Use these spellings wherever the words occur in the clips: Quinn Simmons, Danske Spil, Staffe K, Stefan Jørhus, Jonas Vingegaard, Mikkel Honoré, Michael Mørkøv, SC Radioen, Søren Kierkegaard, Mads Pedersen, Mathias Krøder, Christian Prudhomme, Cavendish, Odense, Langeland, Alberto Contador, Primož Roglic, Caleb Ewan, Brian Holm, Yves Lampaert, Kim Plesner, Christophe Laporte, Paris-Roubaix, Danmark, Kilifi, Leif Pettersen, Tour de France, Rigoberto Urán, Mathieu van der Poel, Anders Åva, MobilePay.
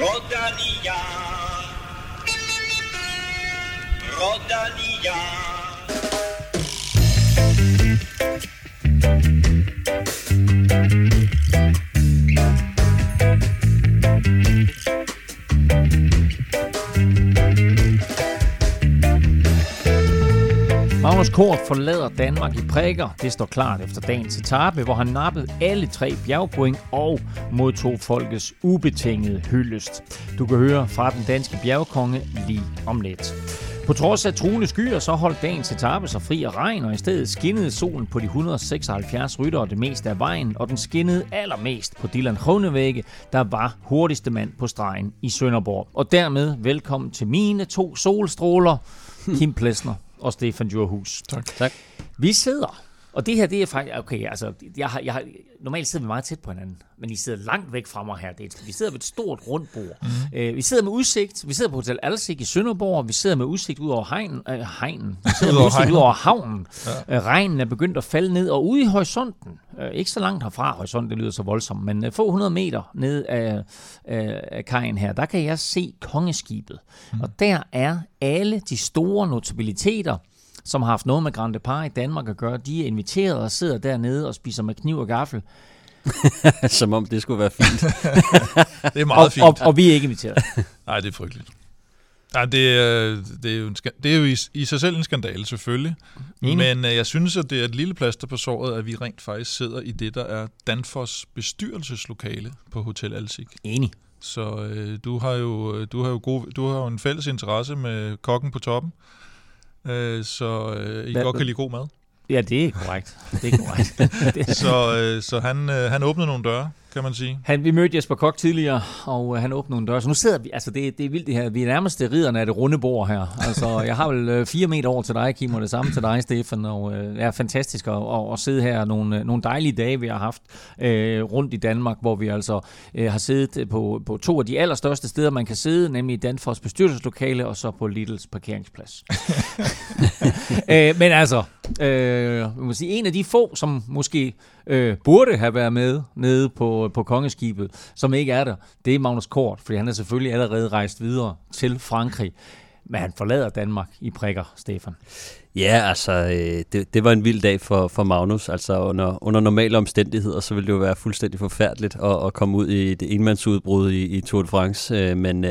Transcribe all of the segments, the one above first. Rodania. Magnus Cort forlader Danmark i prikker. Det står klart efter dagens etape, hvor han nappede alle 3 bjergpoint og modtog folkets ubetingede hyldest. Du kan høre fra den danske bjergkonge lige om lidt. På trods af truende skyer, så holdt dagens etape sig fri af regn, og i stedet skinnede solen på de 176 ryttere det meste af vejen, og den skinnede allermest på Dylan Groenewegen, der var hurtigste mand på stregen i Sønderborg. Og dermed velkommen til mine 2 solstråler, Kim Plesner og Stefan Jørhus. Tak. Vi sidder, og det her, det er faktisk, okay, altså, jeg har, normalt sidder vi meget tæt på hinanden, men I sidder langt væk fra mig her. Vi sidder ved et stort rundt bord. Vi sidder med udsigt, vi sidder på Hotel Alsik i Sønderborg, vi sidder med udsigt ud over hegnen. Vi sidder med udsigt ud over havnen. Ja. Regnen er begyndt at falde ned, og ude i horisonten, ikke så langt herfra, horisonten, det lyder så voldsomt, men få 100 meter ned af kajen her, der kan jeg se Kongeskibet. Og der er alle de store notabiliteter, som har haft noget med Grand Départ i Danmark at gøre, de er inviteret og sidder dernede og spiser med kniv og gaffel. Som om det skulle være fint. Det er meget fint. Og vi er ikke inviteret. Nej, det er frygteligt. Nej, det er jo i sig selv en skandale, selvfølgelig. Men jeg synes, at det er et lille plaster på såret, at vi rent faktisk sidder i det, der er Danfoss bestyrelseslokale på Hotel Alsik. Enig. Så du har jo en fælles interesse med kokken på toppen. Så I godt kan lide god mad. Ja, det er korrekt. Så han åbnede nogle døre, kan man sige. Vi mødte Jesper Koch tidligere, og han åbnede nogle døre. Så nu sidder vi, altså det er vildt det her. Vi er nærmest ridderne af det runde bord her. Altså, jeg har vel 4 meter over til dig, Kim, og det samme til dig, Stefan. Og det er fantastisk at sidde her nogle dejlige dage, vi har haft rundt i Danmark, hvor vi altså har siddet på 2 af de allerstørste steder, man kan sidde, nemlig Danfoss bestyrelseslokale og så på Lidls parkeringsplads. Men altså, man må sige, en af de få, som måske burde have været med nede på Kongeskibet, som ikke er der, det er Magnus Cort, fordi han er selvfølgelig allerede rejst videre til Frankrig, men han forlader Danmark i prikker, Stefan. Ja, altså, det var en vild dag for Magnus. Altså, under normale omstændigheder, så ville det jo være fuldstændig forfærdeligt at komme ud i det enmandsudbrud i Tour de France, men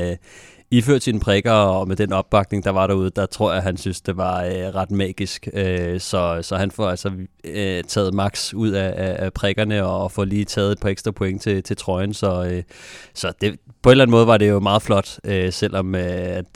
iført sine prikker og med den opbakning, der var derude, der tror jeg, han synes, det var ret magisk. Så han får altså taget max ud af prikkerne og får lige taget et par ekstra point til trøjen. Så det, på en eller anden måde var det jo meget flot, selvom at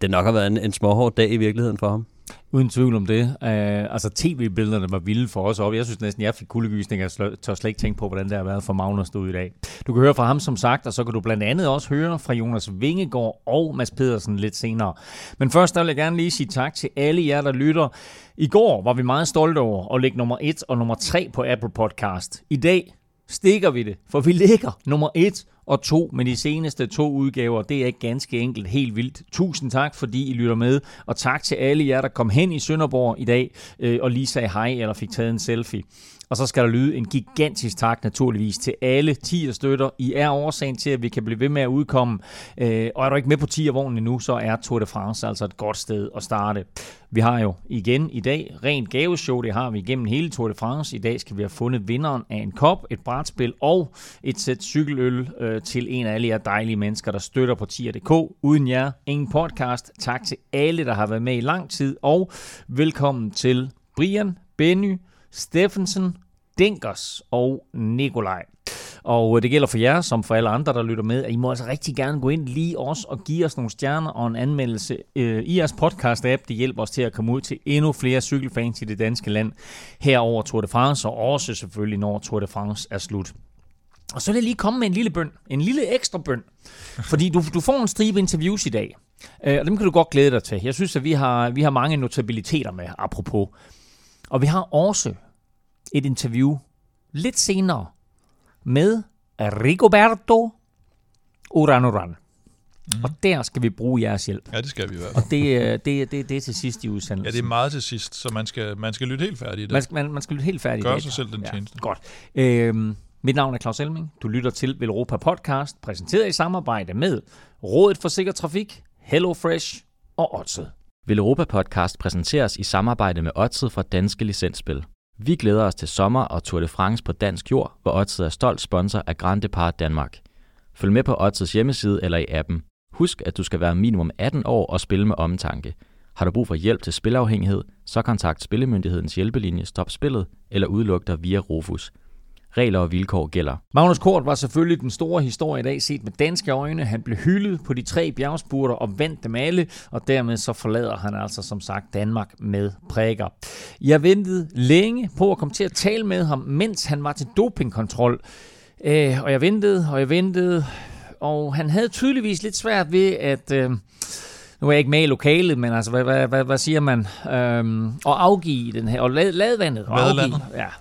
det nok har været en småhård dag i virkeligheden for ham. Uden tvivl om det. Altså tv-billederne var vilde for os op. Jeg synes næsten, jeg fik kuldegysning, og jeg tør slet ikke tænke på, hvordan det har været for Magnus derude i dag. Du kan høre fra ham som sagt, og så kan du blandt andet også høre fra Jonas Vingegaard og Mads Pedersen lidt senere. Men først vil jeg gerne lige sige tak til alle jer, der lytter. I går var vi meget stolte over at ligge nummer 1 og nummer 3 på Apple Podcast. I dag stikker vi det, for vi ligger nummer 1 og 2 med de seneste 2 udgaver. Det er ikke ganske enkelt helt vildt. Tusind tak, fordi I lytter med, og tak til alle jer, der kom hen i Sønderborg i dag og lige sagde hej eller fik taget en selfie. Og så skal der lyde en gigantisk tak naturligvis til alle 10'er støtter. I er årsagen til, at vi kan blive ved med at udkomme. Og er du ikke med på 10'ervognen endnu, så er Tour de France altså et godt sted at starte. Vi har jo igen i dag rent gaveshow. Det har vi igennem hele Tour de France. I dag skal vi have fundet vinderen af en kop, et brætspil og et sæt cykeløl til en af alle jer dejlige mennesker, der støtter på 10'er.dk. Uden jer, ingen podcast. Tak til alle, der har været med i lang tid. Og velkommen til Brian, Benny, Steffensen, Dinkers og Nikolaj. Og det gælder for jer, som for alle andre, der lytter med, at I må altså rigtig gerne gå ind lige også og give os nogle stjerner og en anmeldelse i jeres podcast-app. Det hjælper os til at komme ud til endnu flere cykelfans i det danske land herover Tour de France, og også selvfølgelig, når Tour de France er slut. Og så vil jeg lige komme med en lille bøn, en lille ekstra bøn, fordi du får en stribe interviews i dag, og dem kan du godt glæde dig til. Jeg synes, at vi har mange notabiliteter med, apropos. Og vi har også et interview lidt senere med Rigoberto Urán. Og der skal vi bruge jeres hjælp. Ja, det skal vi i hvert fald. Og det er til sidst i udsendelsen. Ja, det er meget til sidst, så man skal lytte helt færdigt i dag. Man skal lytte helt færdigt i dag. Gør sig selv den tjeneste. Godt. Mit navn er Claus Helming. Du lytter til Velropa Podcast, præsenteret i samarbejde med Rådet for Sikker Trafik, HelloFresh og Odset. Velropa Podcast præsenteres i samarbejde med Odset fra Danske Licensspil. Vi glæder os til sommer og Tour de France på dansk jord, hvor Odset er stolt sponsor af Grand Depart Danmark. Følg med på Odsets hjemmeside eller i appen. Husk, at du skal være minimum 18 år og spille med omtanke. Har du brug for hjælp til spilafhængighed, så kontakt Spillemyndighedens hjælpelinje Stop Spillet eller udluk dig via Rofus. Regler og vilkår gælder. Magnus Cort var selvfølgelig den store historie i dag set med danske øjne. Han blev hyldet på de 3 bjergspurter og vandt dem alle, og dermed så forlader han altså som sagt Danmark med prikker. Jeg ventede længe på at komme til at tale med ham, mens han var til dopingkontrol. Og jeg ventede, og han havde tydeligvis lidt svært ved at... Nu er jeg ikke med i lokalet, men altså, hvad siger man? At afgive den her, og ladvandet.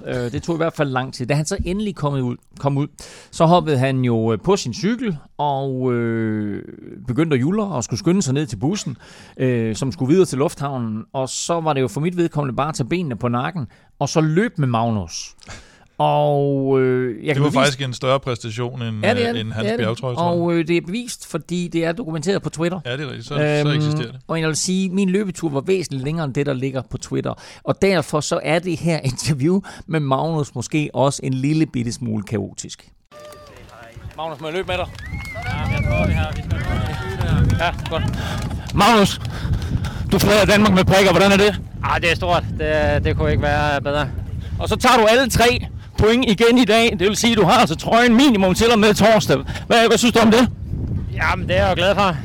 Det tog i hvert fald lang tid. Da han så endelig kom ud, så hoppede han jo på sin cykel og begyndte at juldre og skulle skynde sig ned til bussen, som skulle videre til lufthavnen. Og så var det jo for mit vedkommende bare at tage benene på nakken og så løb med Magnus. Og, det var faktisk en større præstation end hans bjergetrøje. Og det er bevist, fordi det er dokumenteret på Twitter. Ja, det er rigtigt. Så eksisterer det. Og jeg vil sige, min løbetur var væsentligt længere end det, der ligger på Twitter. Og derfor så er det her interview med Magnus måske også en lille bitte smule kaotisk. Magnus, må jeg løbe med dig? Ja, godt. Magnus, du forlader Danmark med prikker. Hvordan er det? Det er stort. Det kunne ikke være bedre. Og så tager du alle 3 point igen i dag. Det vil sige, at du har altså trøjen minimum til og med torsdag. Hvad synes du om det? Jamen, det er jeg jo glad for.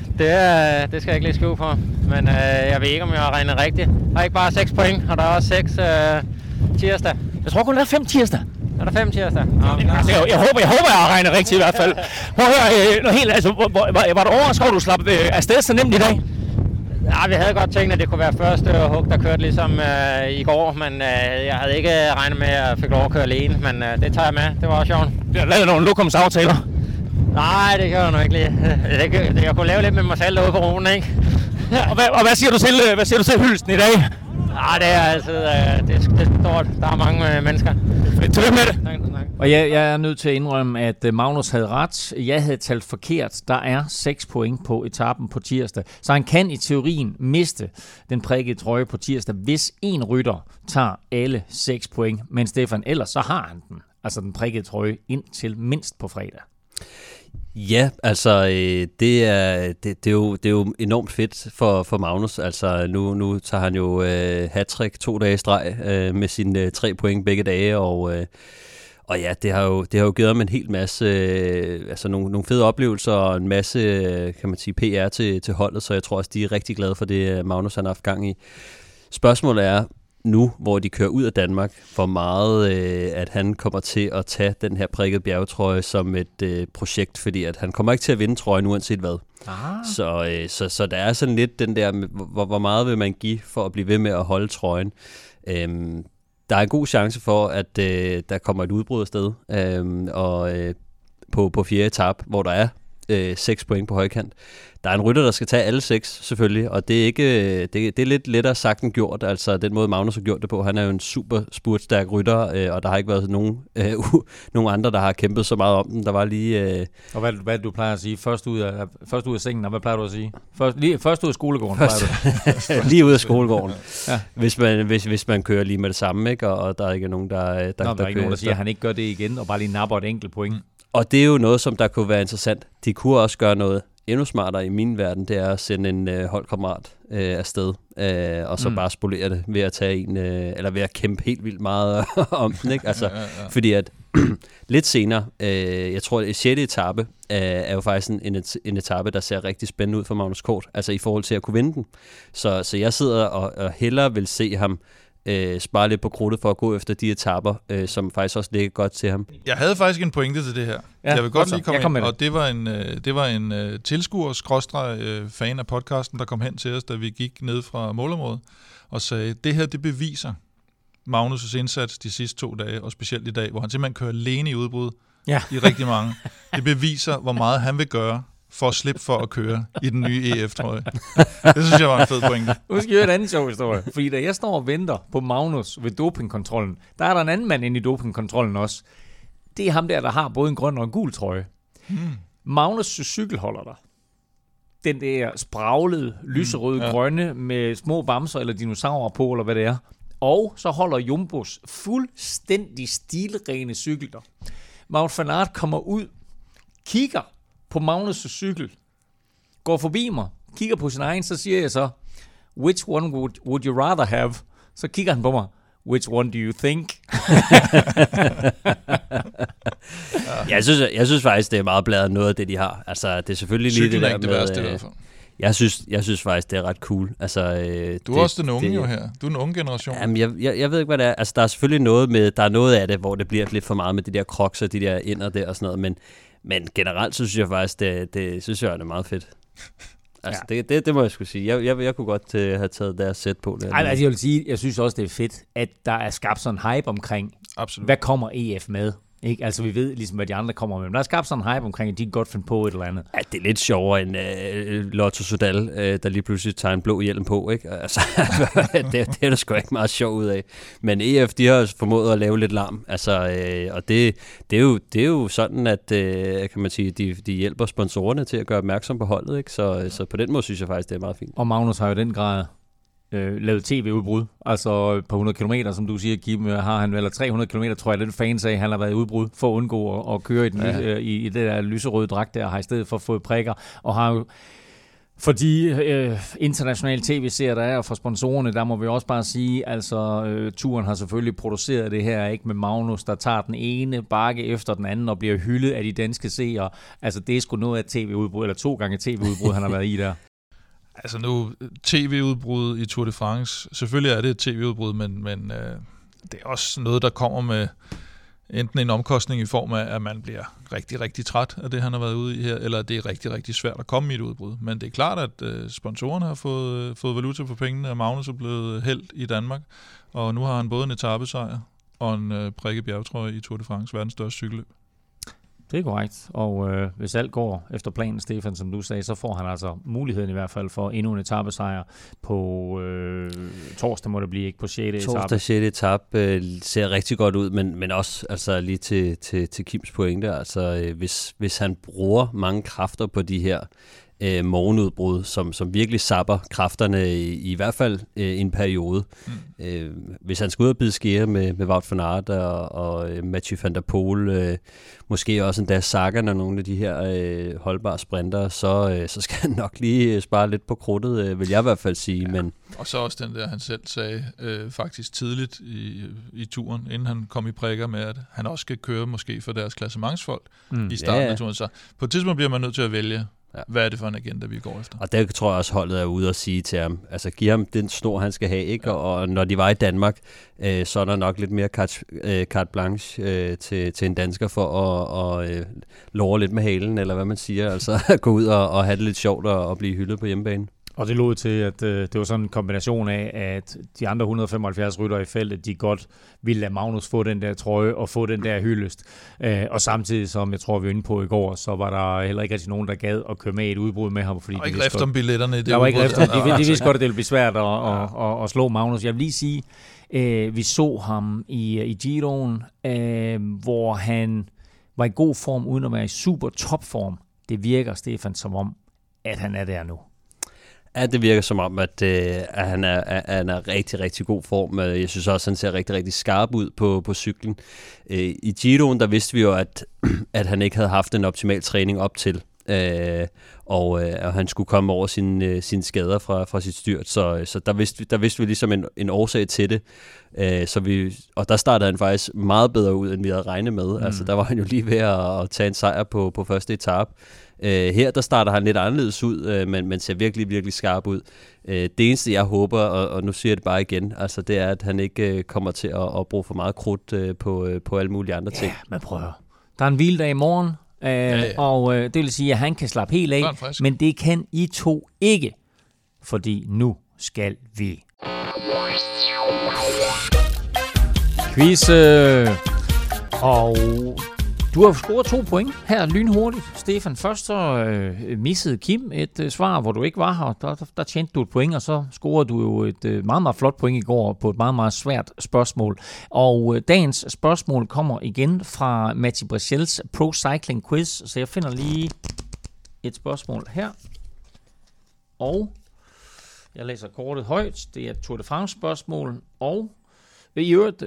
Det skal jeg ikke lige skrive for. Men jeg ved ikke, om jeg har regnet rigtigt. Der er ikke bare 6 point, og der er også 6 tirsdag. Jeg tror kun, der er 5 tirsdag. Er der 5 tirsdag? Jeg håber, jeg har regnet rigtigt i hvert fald. Prøv at høre, var du overrasket, at du slap afsted så nemt i dag? Ja, vi havde godt tænkt, at det kunne være første hug, der kørte ligesom i går, men jeg havde ikke regnet med, at jeg fik lov at køre alene, men det tager jeg med. Det var også sjovt. Du har lavet nogle lokumsaftaler? Nej, det gjorde jeg nok ikke lige. Jeg kunne lave lidt med mig selv derude på ruten, ikke? Ja, og hvad siger du til, hyldelsen i dag? Nej, det er altid det er stort. Der er mange mennesker. Tillykke med det. Tak. Og jeg er nødt til at indrømme, at Magnus havde ret. Jeg havde talt forkert. Der er 6 point på etappen på tirsdag. Så han kan i teorien miste den prikkede trøje på tirsdag, hvis en rytter tager alle 6 point. Men Stefan, ellers så har han den. Altså den prikkede trøje indtil mindst på fredag. Ja, altså det er jo enormt fedt for Magnus. Altså nu tager han jo hattrick 2 dage i streg med sine 3 point begge dage, og ja, det har jo givet ham en hel masse altså nogle fede oplevelser og en masse kan man sige PR til holdet, så jeg tror også de er rigtig glade for det Magnus han har haft gang i. Spørgsmålet er nu, hvor de kører ud af Danmark, hvor meget at han kommer til at tage den her prikkede bjergetrøje som et projekt, fordi at han kommer ikke til at vinde trøjen uanset hvad. Så der er sådan lidt den der, hvor meget vil man give for at blive ved med at holde trøjen. Der er en god chance for, at der kommer et udbrud afsted, på 4. etape, hvor der er 6 point på højkant. Der er en rytter, der skal tage alle 6, selvfølgelig, og det er ikke det er lidt lettere sagt end gjort, altså den måde Magnus har gjort det på. Han er jo en super spurtstærk rytter, og der har ikke været nogen andre, der har kæmpet så meget om den. Der var lige... Og hvad du plejer at sige? Først ud af sengen, og hvad plejer du at sige? Først ud af skolegården, plejer du. Lige ud af skolegården. Ja. Hvis man kører lige med det samme, ikke? Og der er ikke nogen, der siger, at han ikke gør det igen, og bare lige napper et enkelt point. Og det er jo noget, som der kunne være interessant. De kunne også gøre noget endnu smartere i min verden, det er at sende en holdkammerat afsted, og så bare spolere det ved at tage en, eller ved at kæmpe helt vildt meget om den, ikke? Altså, ja. Fordi at lidt senere, jeg tror, at 6. etape er jo faktisk en etape, der ser rigtig spændende ud for Magnus Cort, altså i forhold til at kunne vinde den. Så jeg sidder og hellere vil se ham spare lidt på krudtet for at gå efter de etaper, som faktisk også ligger godt til ham. Jeg havde faktisk en pointe til det her. Ja, jeg vil godt lige komme ind, og det var en tilskuer/fan af podcasten, der kom hen til os, da vi gik ned fra målområdet, og sagde, det her det beviser Magnus' indsats de sidste 2 dage, og specielt i dag, hvor han simpelthen kører alene i udbrud i rigtig mange. Det beviser, hvor meget han vil gøre for at slippe for at køre i den nye EF-trøje. Det synes jeg var en fed pointe. Nu skal jeg høre en anden sjov historie. Fordi da jeg står og venter på Magnus ved dopingkontrollen, der er der en anden mand inde i dopingkontrollen også. det er ham der, der har både en grøn og en gul trøje. Mm. Magnus' cykel holder der. Den der spraglede, lyserøde grønne med små bamser eller dinosaurer på, eller hvad det er. Og så holder Jumbos fuldstændig stilrene cykel der. Wout van Aert kommer ud, kigger på Magnus' cykel, går forbi mig, kigger på sin egen, så siger jeg så, which one would you rather have? Så kigger han på mig, which one do you think? Jeg synes faktisk, det er meget bladret noget af det, de har. Altså, det er selvfølgelig lige det der med... Det værste, i hvert fald. Jeg synes faktisk, det er ret cool. Altså, du er også den unge jo her. Du er den unge generation. Jamen, jeg ved ikke, hvad det er. Altså, der er selvfølgelig noget med... Der er noget af det, hvor det bliver lidt for meget med de der crocs og de der ender der og sådan noget. Men generelt synes jeg faktisk, det er meget fedt. Altså, ja. det må jeg sgu sige. Jeg kunne godt have taget deres sæt på det. Ej, altså, jeg vil sige, jeg synes også, det er fedt, at der er skabt sådan en hype omkring, absolut, hvad kommer EF med? Ikke? Altså, vi ved ligesom, hvad de andre kommer med. Men der er skabt sådan en hype omkring, at de kan godt finde på et eller andet. Ja, det er lidt sjovere end Lotto Sudal, der lige pludselig tager en blå hjelm på, ikke? Altså, det er der sgu ikke meget sjov ud af. Men EF, de har formået at lave lidt larm. Altså, og det er jo sådan, at kan man sige, de hjælper sponsorerne til at gøre opmærksom på holdet, ikke? Så på den måde synes jeg faktisk, det er meget fint. Og Magnus har jo den grad... lavet tv-udbrud, altså på 100 km, som du siger, Kim, har han, eller 300 km, tror jeg, den fan sagde, han har været i udbrud for at undgå at køre i den i det der lyserøde dragt der, har i stedet for fået prikker, og har jo, for de internationale tv-serier, der er, og for sponsorerne, der må vi også bare sige, altså turen har selvfølgelig produceret det her, ikke, med Magnus, der tager den ene bakke efter den anden, og bliver hyldet af de danske seere, altså det er sgu noget af tv-udbrud, eller 2 gange tv-udbrud, han har været i der. Altså nu, tv-udbrud i Tour de France, selvfølgelig er det et tv-udbrud, men det er også noget, der kommer med enten en omkostning i form af, at man bliver rigtig, rigtig træt af det, han har været ude i her, eller det er rigtig, rigtig svært at komme i et udbrud. Men det er klart, at sponsorerne har fået valuta for pengene, og Magnus er blevet helt i Danmark, og nu har han både en etapesejr og en prikket bjergetrøje i Tour de France, verdens største cykelløb. Det er korrekt, og hvis alt går efter planen, Stefan, som du sagde, så får han altså muligheden i hvert fald for endnu en etapesejr på torsdag, må det blive, ikke, på 6. etape. Torsdag 6. etape ser rigtig godt ud, men også altså lige til Kims pointe, altså hvis han bruger mange kræfter på de her morgenudbrud, som virkelig sapper kræfterne i hvert fald en periode. Mm. Hvis han skal ud og bide skære med Wout van Aert og Mathieu van der Poel, måske også endda Sagan og nogle af de her holdbare sprinter, så skal han nok lige spare lidt på krudtet, vil jeg i hvert fald sige. Ja. Men... Og så også den der, han selv sagde faktisk tidligt i turen, inden han kom i prikker med, at han også skal køre måske for deres klassementsfolk i starten af turen. Så på et tidspunkt bliver man nødt til at vælge, hvad er det for en agenda, vi går efter? Og der tror jeg også, holdet er ude og sige til ham, altså giv ham den snor, han skal have, ikke? Ja. Og når de var i Danmark, så er der nok lidt mere carte blanche til en dansker for at lore lidt med halen, eller hvad man siger, altså at gå ud og have det lidt sjovt og blive hyldet på hjemmebane. Og det lod til, at det var sådan en kombination af, at de andre 175 rytter i feltet, de godt ville lade Magnus få den der trøje og få den der hyldest. Og samtidig, som jeg tror, vi var inde på i går, så var der heller ikke rigtig nogen, der gad at køre med i et udbrud med ham. Fordi der var ikke efter om billetterne i det udbrud. De vidste godt, at det ville blive svært at slå Magnus. Jeg vil lige sige, vi så ham i Giroen, hvor han var i god form, uden at være i super topform. Det virker, Stefan, som om, at han er der nu. Ja, det virker som om, at han er rigtig, rigtig god form. Jeg synes også, han ser rigtig, rigtig skarp ud på cyklen. I Giroen, der vidste vi jo, at han ikke havde haft en optimal træning op til. Og han skulle komme over sine skader fra sit styrt, så der vidste vi ligesom en årsag til det, og der startede han faktisk meget bedre ud, end vi havde regnet med. Altså der var han jo lige ved at tage en sejr på første etape. Her der starter han lidt anderledes ud, men man ser virkelig, virkelig skarp ud. Det eneste jeg håber, og nu siger jeg det bare igen, altså det er, at han ikke kommer til at bruge for meget krudt på alle mulige andre ting. Ja, man prøver. Der er en hviledag i morgen. Og det vil sige, at han kan slappe helt af, men det kan I to ikke, fordi nu skal vi quizze, og Du har scoret 2 point her lynhurtigt, Stefan. Først så missede Kim et svar, hvor du ikke var her. Der tjente du et point, og så scorede du jo et meget, meget flot point i går på et meget, meget svært spørgsmål. Og dagens spørgsmål kommer igen fra Matti Brechels Pro Cycling Quiz. Så jeg finder lige et spørgsmål her. Og jeg læser kortet højt. Det er et Tour de France spørgsmål. Og i øvrigt,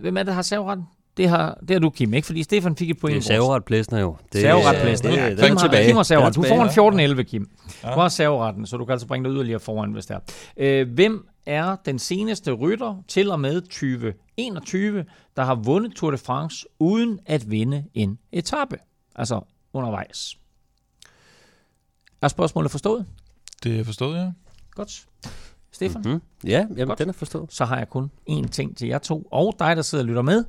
hvem er det, der har serveretten? Det har du, Kim, ikke? Fordi Stefan fik et point. Det er serveret Plesner jo. Serveret Plesner. Kim har serveret. Du får en 14-11, Kim. Ja. Du har serveretten, så du kan altså bringe dig yderligere foran, hvis det er. Hvem er den seneste rytter til og med 2021, der har vundet Tour de France uden at vinde en etape? Altså undervejs. Er spørgsmålet forstået? Det er forstået, ja. Godt. Stefan? Mm-hmm. Ja, jamen, den er forstået. Så har jeg kun én ting til jer to. Og dig, der sidder og lytter med.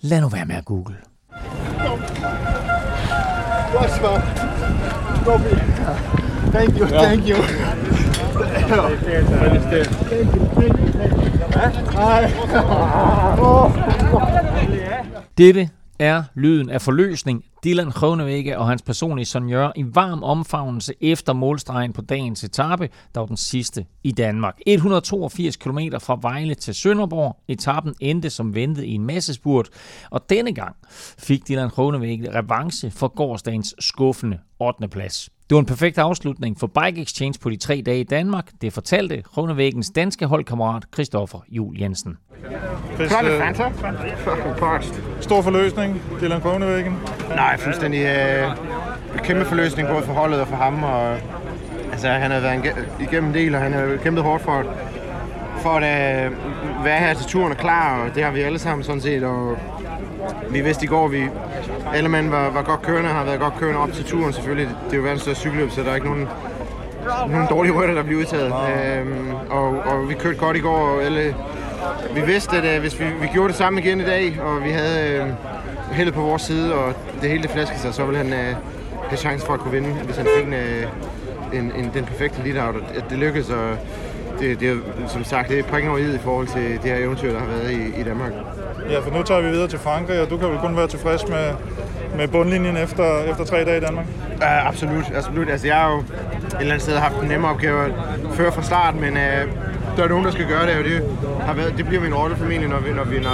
Lad nu være med at google. Thank you. Dette er lyden af forløsning. Dylan Groenewegen og hans personlige sonjør i varm omfavnelse efter målstregen på dagens etape, der var den sidste i Danmark. 182 km fra Vejle til Sønderborg. Etappen endte som ventet i en massespurt, og denne gang fik Dylan Groenewegen revanche for gårsdagens skuffende 8. plads. Det var en perfekt afslutning for Bike Exchange på de 3 dage i Danmark. Det fortalte Groenewegens danske holdkammerat Kristoffer Jul Jensen. Stor forløsning, Dylan Groenewegen. Nej, fuldstændig kæmpe forløsning både for holdet og for ham. Og, altså, han har været igennem en del, og han har kæmpet hårdt for at være her til turen og klar, og det har vi alle sammen sådan set. Og vi vidste i går, alle mænd var godt kørende, har været godt kørende op til turen selvfølgelig. Det er jo verdens største cykelløb, så der er ikke nogen dårlige rytter, der bliver udtaget. Og vi kørte godt i går, og vi vidste, at hvis vi gjorde det samme igen i dag, og vi havde heldet på vores side, og det hele flaskede sig, så ville han have chance for at kunne vinde, hvis han fik den perfekte lead-out. Det lykkedes, og det er som sagt det er prikken over i forhold til det her eventyr, der har været i Danmark. Ja, for nu tager vi videre til Frankrig, og du kan vel kun være tilfreds med bundlinjen efter 3 dage i Danmark? Ja, absolut. Altså, jeg har jo et eller andet sted haft en nemme opgave før fra start, men der er nogen, der skal gøre det, og det bliver min rolle familie, når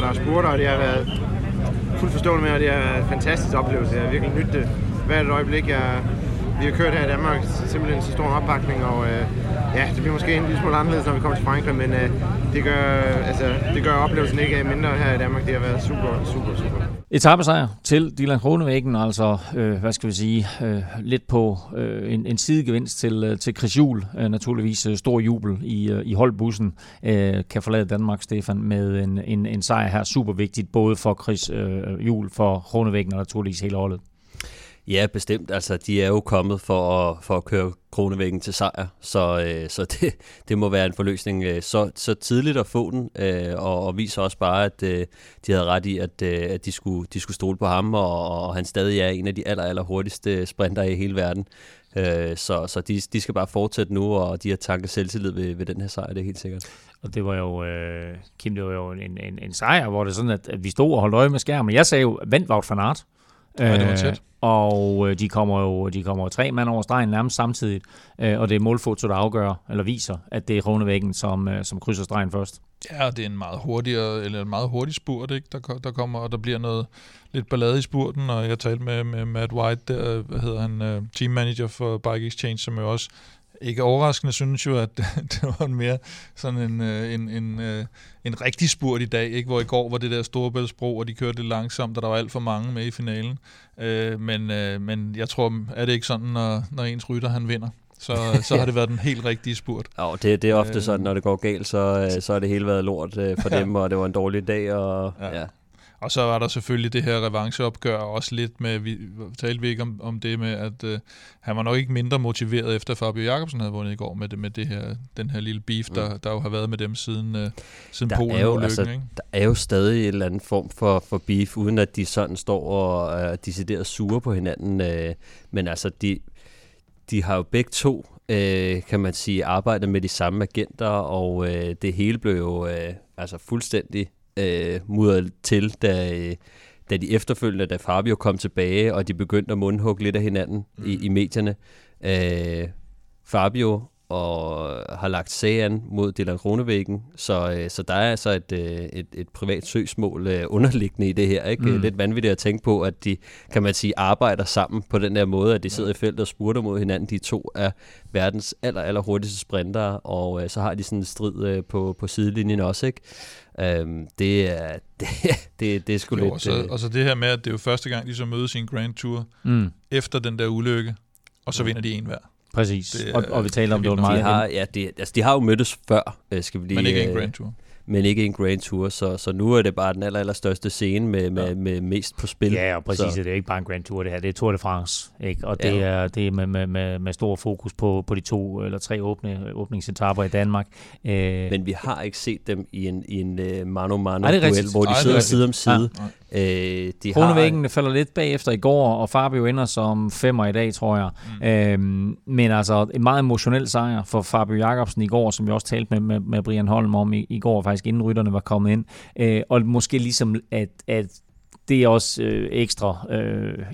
der er spurter, og det har været fuldt forstående med, og det er en fantastisk oplevelse. Jeg har virkelig nydt det hvert øjeblik. Vi har kørt her i Danmark, simpelthen så stor en opbakning, og det bliver måske en lille smule anderledes, når vi kommer til Frankrig, men det gør oplevelsen ikke mindre her i Danmark. Det har været super, super, super. Etapesejr til Dylan Groenewegen, altså, lidt på en sidegevinst til Chris Juul. Naturligvis stor jubel i holdbussen. Kan forlade Danmark, Stefan, med en sejr her. Super vigtigt, både for Chris Juul, for Groenewegen og naturligvis hele holdet. Ja, bestemt. Altså, de er jo kommet for at køre Groenewegen til sejr, så det må være en forløsning så tidligt at få den, og viser også bare, at de havde ret i, at de skulle stole på ham, og han stadig er en af de aller hurtigste sprinter i hele verden. Så de skal bare fortsætte nu, og de har tanket selvtillid ved den her sejr, det er helt sikkert. Og det var jo, Kim, det var jo en sejr, hvor det sådan, at vi stod og holdt øje med skærmen. Jeg sagde jo, vent Wout van Aert. Ja, det var tæt. Og de kommer 3 mand over stregen nærmest samtidigt, og det er målfoto, der afgør, eller viser, at det er Groenewegen, som krydser stregen først. Ja, og det er en meget hurtig spurt, ikke? Der kommer, og der bliver noget lidt ballade i spurten, og jeg talte med Matt White, der, teammanager for Bike Exchange, som jo også ikke overraskende synes jo, at det var mere sådan en rigtig spurt i dag, ikke? Hvor i går var det der Storebæltsbro, og de kørte lidt langsomt, og der var alt for mange med i finalen. Men jeg tror, er det ikke sådan, når ens rytter han vinder? Så har det været den helt rigtige spurt. Ja, det er ofte sådan, når det går galt, så har det hele været lort for dem, og det var en dårlig dag. Og, ja. Og så var der selvfølgelig det her revancheopgør, også lidt med, talte vi ikke om det med, at han var nok ikke mindre motiveret, efter Fabio Jakobsen havde vundet i går med det her, den her lille beef, der jo har været med dem siden Polen-ulykken. Altså, der er jo stadig en eller anden form for beef, uden at de sådan står og er decideret sure på hinanden. Men altså, de har jo begge to, kan man sige, arbejdet med de samme agenter, og det hele blev jo fuldstændig mudret til, da da de efterfølgende, da Fabio kom tilbage, og de begyndte at mundhugge lidt af hinanden i medierne. Fabio og har lagt sagen mod Dylan Groenewegen, så der er altså et privat søgsmål underliggende i det her, ikke? Lidt vanvittigt at tænke på, at de, kan man sige, arbejder sammen på den der måde, at de sidder i feltet og spurter mod hinanden. De to er verdens aller hurtigste sprintere, og så har de sådan en strid på sidelinjen også, ikke? Det er sgu jo, lidt... Og så det her med, at det er jo første gang, de så mødes i en Grand Tour, efter den der ulykke, og så vinder de en hver. Præcis, det, og vi taler om det meget. De har jo mødtes før, skal vi lige... Men ikke en Grand Tour. Men ikke en Grand Tour, så nu er det bare den allerstørste scene med mest på spil. Ja, og præcis, så. Det er ikke bare en Grand Tour det her, det er Tour de France, ikke? Og det er det med stor fokus på de to eller tre åbningsetapper i Danmark. Men vi har ikke set dem i en mano-mano-duel, hvor de sidder side om side. Kronevæggene falder lidt bagefter i går, og Fabio ender som femmer i dag, tror jeg. Men altså en meget emotionel sejr for Fabio Jakobsen i går, som jeg også talte med Brian Holm om i går, faktisk inden rytterne var kommet ind. Og måske ligesom, at det er også ekstra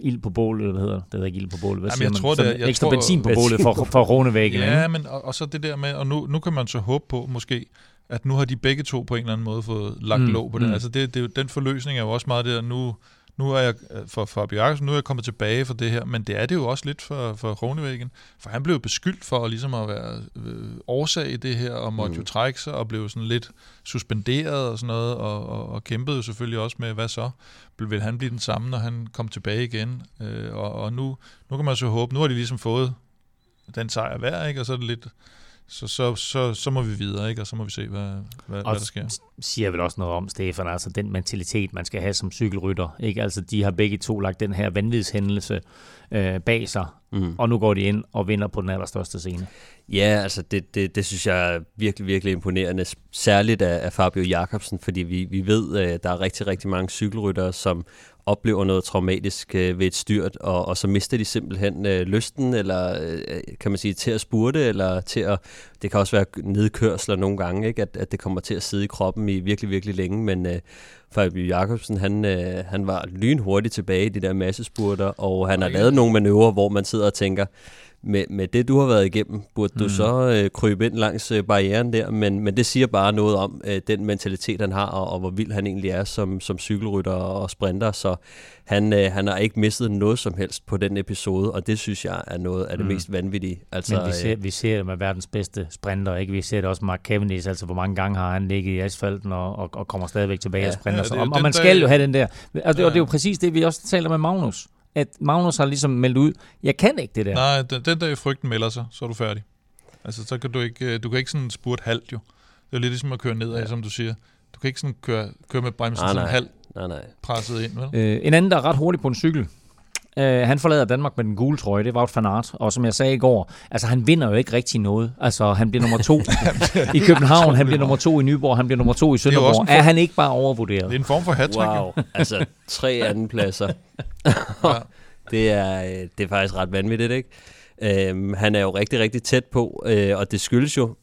ild på bålet, eller hvad hedder det? Det hedder ikke ild på bålet, hvad siger man? Ekstra benzin på bålet for Kronevæggene. Ja, men og så det der med, og nu kan man så håbe på, måske, at nu har de begge to på en eller anden måde fået lagt låg på det. Altså den forløsning er jo også meget det, at nu er jeg for Fabio Jakobsen, nu er jeg kommet tilbage fra det her, men det er jo også lidt for Groenewegen, for han blev beskyldt for ligesom at være årsag i det her, og måtte jo trække sig, og blev sådan lidt suspenderet og sådan noget, og kæmpede jo selvfølgelig også med, hvad så? Vil han blive den samme, når han kom tilbage igen? Og nu kan man så håbe, nu har de ligesom fået den sejr hver, ikke? Og så er det lidt... Så må vi videre, ikke? Og så må vi se, hvad der sker. Siger vel også noget om, Stefan, altså den mentalitet, man skal have som cykelrytter, ikke? Altså, de har begge to lagt den her vanvidshændelse bag sig, og nu går de ind og vinder på den allerstørste scene. Ja, altså det synes jeg er virkelig, virkelig imponerende, særligt af Fabio Jakobsen, fordi vi ved, der er rigtig, rigtig mange cykelryttere, som oplever noget traumatisk ved et styrt, og så mister de simpelthen lysten, eller kan man sige, til at spurte, eller til at, det kan også være nedkørsler nogle gange, ikke? At det kommer til at sidde i kroppen i virkelig, virkelig længe, men Fabio Jakobsen, han var lynhurtigt tilbage i de der massespurter, og han har lavet nogle manøvrer, hvor man sidder og tænker, med det, du har været igennem, burde du så krybe ind langs barrieren der, men det siger bare noget om den mentalitet, han har, og hvor vild han egentlig er som cykelrytter og sprinter, så han har ikke mistet noget som helst på den episode, og det synes jeg er noget af det mest vanvittige. Altså, men vi ser det med verdens bedste sprinter, ikke? Vi ser det også Mark Cavendish, altså hvor mange gange har han ligget i asfalten og kommer stadigvæk tilbage og sprinter, så, og man skal jo have den der, altså, og det er jo præcis det, vi også taler med Magnus, at Magnus har ligesom meldt ud, jeg kan ikke det der. Nej, den der frygten melder sig, så er du færdig. Altså, så kan du kan ikke sådan spurte halvt jo. Det er lidt ligesom at køre nedad, som du siger. Du kan ikke sådan køre med bremsen sådan halvt presset ind, vel? En anden, der er ret hurtigt på en cykel, han forlader Danmark med den gule trøje, det var Wout van Aert, og som jeg sagde i går, altså han vinder jo ikke rigtig noget. Altså han bliver nummer 2 i København, han bliver nummer 2 i Nyborg, han bliver nummer 2 i Sønderborg. Er han ikke bare overvurderet? Det er en form for hat-trick. Wow, altså 3 andenpladser. Det er faktisk ret vanvittigt, ikke? Han er jo rigtig, rigtig tæt på, og det skyldes jo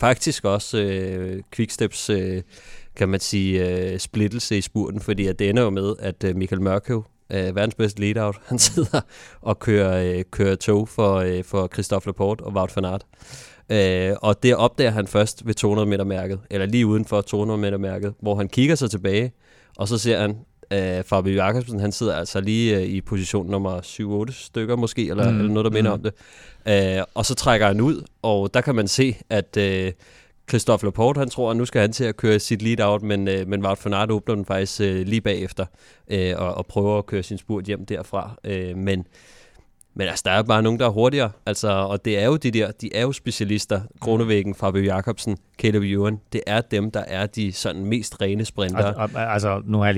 faktisk også Quicksteps, kan man sige, splittelse i spurten, fordi det ender jo med, at Michael Mørkøv, verdens bedste lead-out, han sidder og kører tog for Christophe Laporte og Wout van Aert. Og det opdager han først ved 200 meter-mærket, eller lige uden for 200 meter-mærket, hvor han kigger sig tilbage, og så ser han Fabio Jakobsen, han sidder altså lige i position nummer 7-8 stykker måske, eller noget, der minder om det. Og så trækker han ud, og der kan man se, at... Christophe Laporte, han tror, at nu skal han til at køre sit lead-out, men Wout van Aert åbner den faktisk lige bagefter, og prøver at køre sin spurt hjem derfra. Men altså, der er bare nogen, der er hurtigere, altså, og det er jo de er jo specialister, Groenewegen, Fabio Jakobsen, Caleb Ewan, det er dem, der er de sådan mest rene sprintere. Altså, nu har jeg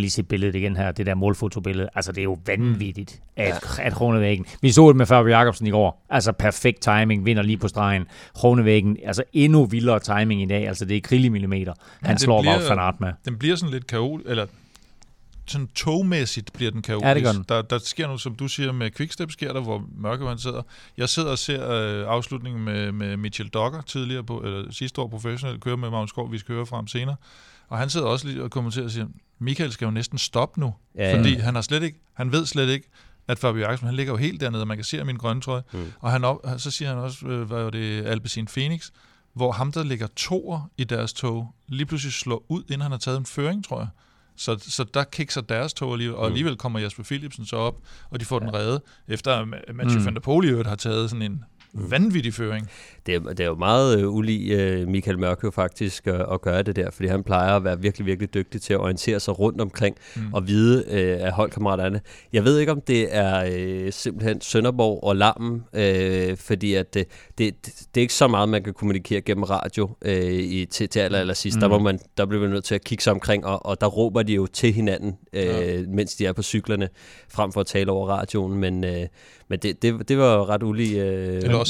lige set billedet igen her, det der målfotobillede, altså det er jo vanvittigt, at Groenewegen, vi så det med Fabio Jakobsen i går, altså perfekt timing, vinder lige på stregen, Groenewegen, altså endnu vildere timing i dag, altså det er krillemillimeter, han slår Wout van Aert med. Den bliver sådan lidt kaotisk, eller... sådan togmæssigt bliver den kaotisk. Ja, der sker noget, som du siger, med Quickstep sker der, hvor Mørke, han sidder. Jeg sidder og ser afslutningen med Mitchell Docker, tidligere sidste år professionel, kører med Magnus Cort, vi skal høre frem senere. Og han sidder også lige og kommenterer og siger, Michael skal jo næsten stoppe nu, fordi han har slet ikke, han ved slet ikke, at Fabio Jakobsen, han ligger jo helt dernede, og man kan se min grønne trøje. Og han op, så siger han også, hvad var det, Alpecin Phoenix, hvor ham, der ligger toer i deres tog, lige pludselig slår ud, inden han har taget en føring, tror jeg. Så der kikser deres tog alligevel, og alligevel kommer Jasper Philipsen så op, og de får den reddet, efter Mathieu van der Poel har taget sådan en vanvittig føring. Det er jo meget ulig Michael Mørkøv faktisk at gøre det der, fordi han plejer at være virkelig, virkelig dygtig til at orientere sig rundt omkring og vide af holdkammeraterne. Jeg ved ikke, om det er simpelthen Sønderborg og larmen, fordi at det er ikke så meget, man kan kommunikere gennem radio til allersidst. Der bliver man nødt til at kigge sig omkring, og der råber de jo til hinanden, mens de er på cyklerne, frem for at tale over radioen, men det var jo ret ulig...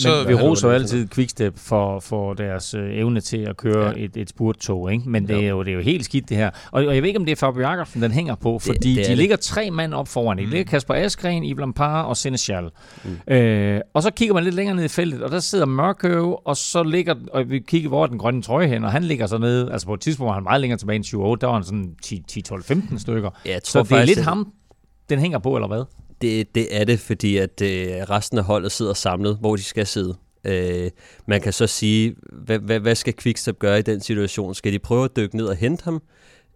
Men vi roser jo altid Quickstep for deres evne til at køre et spurttog, ikke? Men det er jo helt skidt det her. Og jeg ved ikke, om det er Fabio Jakobsen, den hænger på, fordi de ligger tre mand op foran. De ligger Kasper Asgreen, Iblan Parr og Seneschal. Og så kigger man lidt længere ned i feltet, og der sidder Mørkøv, og så ligger, og vi kigger, hvor den grønne trøje hen, og han ligger så nede, altså på et tidspunkt var han meget længere tilbage end 28, der var han sådan 10-12-15 stykker. Så det er lidt ham, den hænger på, eller hvad? Det er det, fordi at resten af holdet sidder samlet, hvor de skal sidde. Man kan så sige, hvad skal Quickstep gøre i den situation? Skal de prøve at dykke ned og hente ham?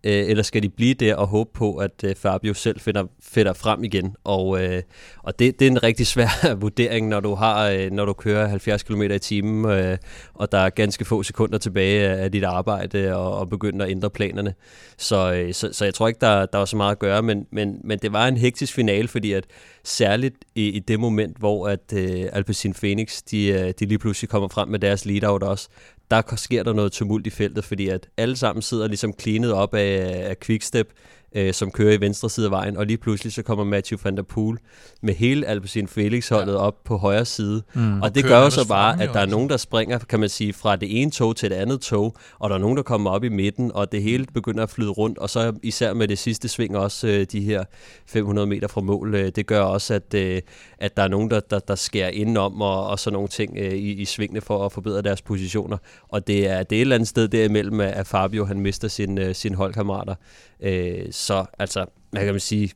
Eller skal de blive der og håbe på, at Fabio selv finder frem igen? Og det er en rigtig svær vurdering, når du kører 70 km i timen, og der er ganske få sekunder tilbage af dit arbejde, og begynder at ændre planerne. Så jeg tror ikke, der var så meget at gøre, men det var en hektisk finale, fordi at særligt i det moment, hvor at Alpecin Phoenix, de lige pludselig kommer frem med deres lead-out også, der sker der noget tumult i feltet, fordi at alle sammen sidder ligesom klinet op af Quickstep, som kører i venstre side af vejen, og lige pludselig så kommer Mathieu van der Poel med hele Alpecin Felix-holdet op på højre side, og det gør jo så bare, at der er nogen, der springer, kan man sige, fra det ene tog til det andet tog, og der er nogen, der kommer op i midten, og det hele begynder at flyde rundt, og så især med det sidste sving også, de her 500 meter fra mål, det gør også, at der er nogen, der skærer indenom, og sådan nogle ting i svingene for at forbedre deres positioner, og det er et eller andet sted derimellem, at Fabio, han mister sine holdkammerater, så altså, hvad kan man sige,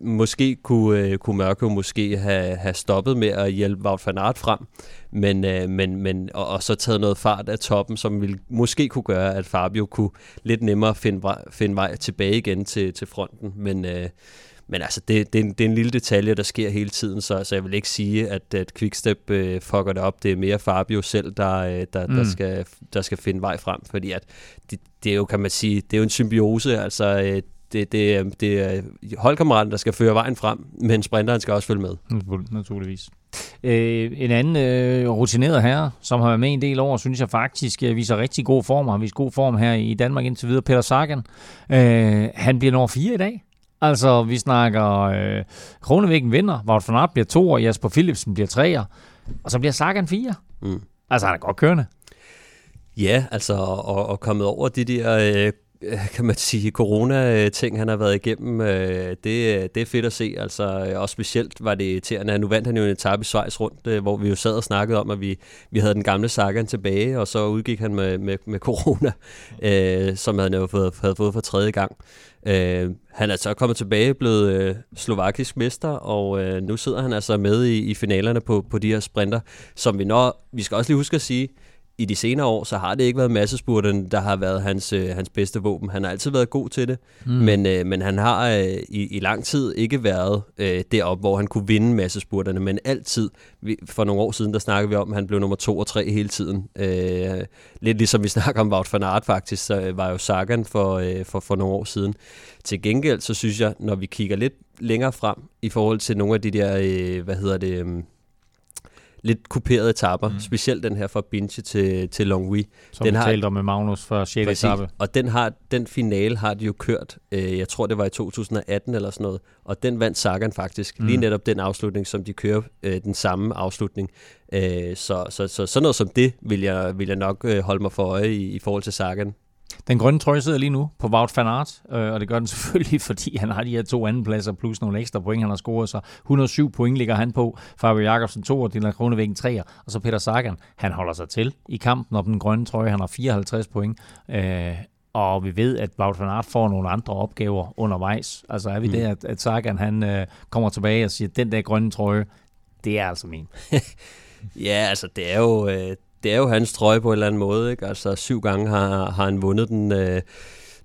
måske kunne Mørkøv måske have stoppet med at hjælpe Wout van Aert frem, men og så taget noget fart af toppen, som ville måske kunne gøre, at Fabio kunne lidt nemmere finde vej tilbage igen til fronten, men altså, det er en lille detalje, der sker hele tiden, så jeg vil ikke sige, at Quickstep fucker det op. Det er mere Fabio selv, der skal finde vej frem, fordi at det er jo, kan man sige, det er jo en symbiose, altså det er holdkammeraten, der skal føre vejen frem, men sprinteren skal også følge med. Naturligvis. En anden rutineret herre, som har været med en del år, synes jeg faktisk viser rigtig god form, og har vist god form her i Danmark indtil videre, Peter Sagan. Han bliver nummer 4 i dag. Altså, vi snakker Groenewegen vinder, Wout van Aert bliver 2'er, Jasper Philipsen bliver 3'er, og så bliver Sagan 4'er. Altså, han er godt kørende. Ja, altså, og kommet over de der... kan man sige, corona-ting, han har været igennem, det er fedt at se, altså, og specielt var det irriterende. Nu vandt han jo en etape i Schweiz rundt, hvor vi jo sad og snakkede om, at vi havde den gamle Sagan tilbage, og så udgik han med corona, som han jo havde fået for 3. gang. Han er så kommet tilbage, blevet slovakisk mester, og nu sidder han altså med i finalerne på de her sprinter, som vi skal også lige huske at sige, i de senere år, så har det ikke været massespurterne, der har været hans bedste våben. Han har altid været god til det, men han har i lang tid ikke været deroppe, hvor han kunne vinde massespurterne, men altid, for nogle år siden, der snakkede vi om, at han blev nummer 2 og 3 hele tiden. Lidt ligesom vi snakker om Wout van Aert faktisk, så var jo Sagan for nogle år siden. Til gengæld, så synes jeg, når vi kigger lidt længere frem, i forhold til nogle af de der, lidt kuperede etapper, specielt den her fra Binche til Longwy. Som den vi talte om med Magnus fra 6. etape. Og den finale har de jo kørt, jeg tror det var i 2018 eller sådan noget, og den vandt Sagan faktisk. Lige netop den afslutning, som de kører, den samme afslutning. Så sådan noget som det vil jeg nok holde mig for øje i forhold til Sagan. Den grønne trøje sidder lige nu på Wout van Aert, og det gør den selvfølgelig, fordi han har de her 2 andenpladser plus nogle ekstra point, han har scoret sig. 107 point ligger han på. Fabio Jakobsen 2 og Dylan Groenewegen 3'er. Og så Peter Sagan, han holder sig til i kampen om den grønne trøje. Han har 54 point. og vi ved, at Wout van Aert får nogle andre opgaver undervejs. Altså er vi der, at Sagan han kommer tilbage og siger, den der grønne trøje, det er altså min. Ja, altså det er jo... Det er jo hans trøje på en eller anden måde, ikke? Altså 7 gange har han vundet den.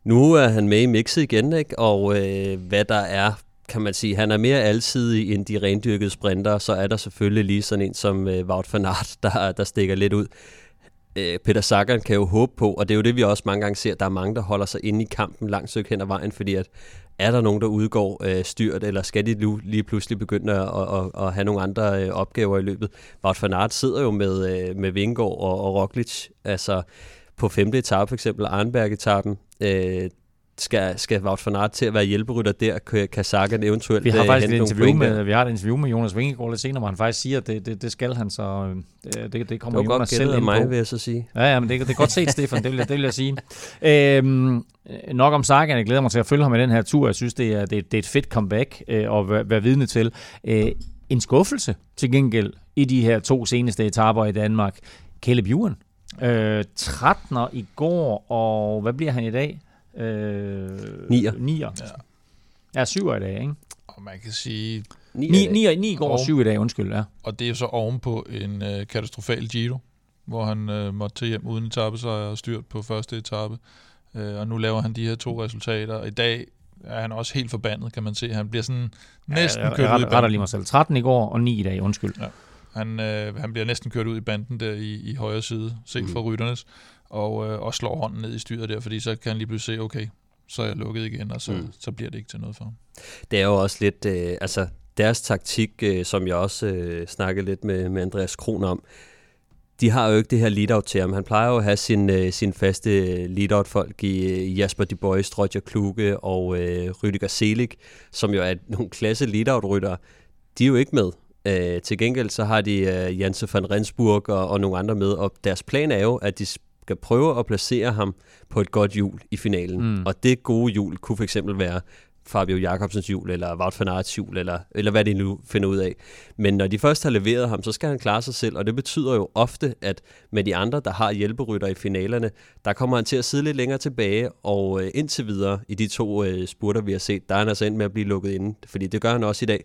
Nu er han med i mixet igen, ikke? Og hvad der er, kan man sige, han er mere alsidig end de rendyrkede sprinter, så er der selvfølgelig lige sådan en som Wout van Aert, der stikker lidt ud. Peter Sagan kan jo håbe på, og det er jo det, vi også mange gange ser, der er mange, der holder sig inde i kampen langsøgt hen ad vejen, fordi at er der nogen, der udgår styrt, eller skal de nu lige pludselig begynde at have nogle andre opgaver i løbet? Wout van Aert sidder jo med Vingegaard og Roglic, altså på 5. etape for eksempel, Arnberg-etappen, skal Wout van Aert til at være hjælperytter der, kan Sagan eventuelt hente nogle pointer. Vi har et interview med Jonas Vingegaard lidt senere, hvor han faktisk siger, at det skal han, så det kommer det Jonas selv ind på. Det var godt gættet af mig, vil jeg så sige. Ja, men det er godt set, Stefan, det vil jeg sige. Nok om Sagan, jeg glæder mig til at følge ham i den her tur. Jeg synes, det er et fedt comeback at være vidne til. En skuffelse til gengæld i de her 2 seneste etaper i Danmark. Caleb Ewan, 13'er i går, og hvad bliver han i dag? 9'er. Ja, 7'er i dag, ikke? Og man kan sige... 9 går og 7 i dag, undskyld, ja. Og det er så ovenpå en katastrofal Giro, hvor han måtte til hjem uden etapesejr og styrt på første etape. Og nu laver han de her 2 resultater. I dag er han også helt forbandet, kan man se. Han bliver sådan næsten kørt ud i banden. Jeg retter lige mig selv. 13 i går og 9 i dag, undskyld. Ja. Han bliver næsten kørt ud i banden der i højre side, set fra rytternes. Og slår hånden ned i styret der, fordi så kan han lige pludselig se, okay, så er jeg lukket igen, og så bliver det ikke til noget for ham. Det er jo også lidt, altså deres taktik, som jeg også snakkede lidt med Andreas Kron om, de har jo ikke det her lead-out til ham. Han plejer jo at have sin faste lead-out-folk i Jasper de Bois, Roger Kluge og Rüdiger Selig, som jo er nogle klasse lead-out-ryttere. De er jo ikke med. Til gengæld så har de Janse van Rensburg og nogle andre med, og deres plan er jo, at de skal prøve at placere ham på et godt hjul i finalen. Og det gode hjul kunne for eksempel være Fabio Jakobsens hjul, eller Wout van Aerts hjul, eller hvad de nu finder ud af. Men når de først har leveret ham, så skal han klare sig selv, og det betyder jo ofte, at med de andre, der har hjælperytter i finalerne, der kommer han til at sidde lidt længere tilbage, og indtil videre i de 2 spurter, vi har set, der er han altså endt med at blive lukket inde, fordi det gør han også i dag.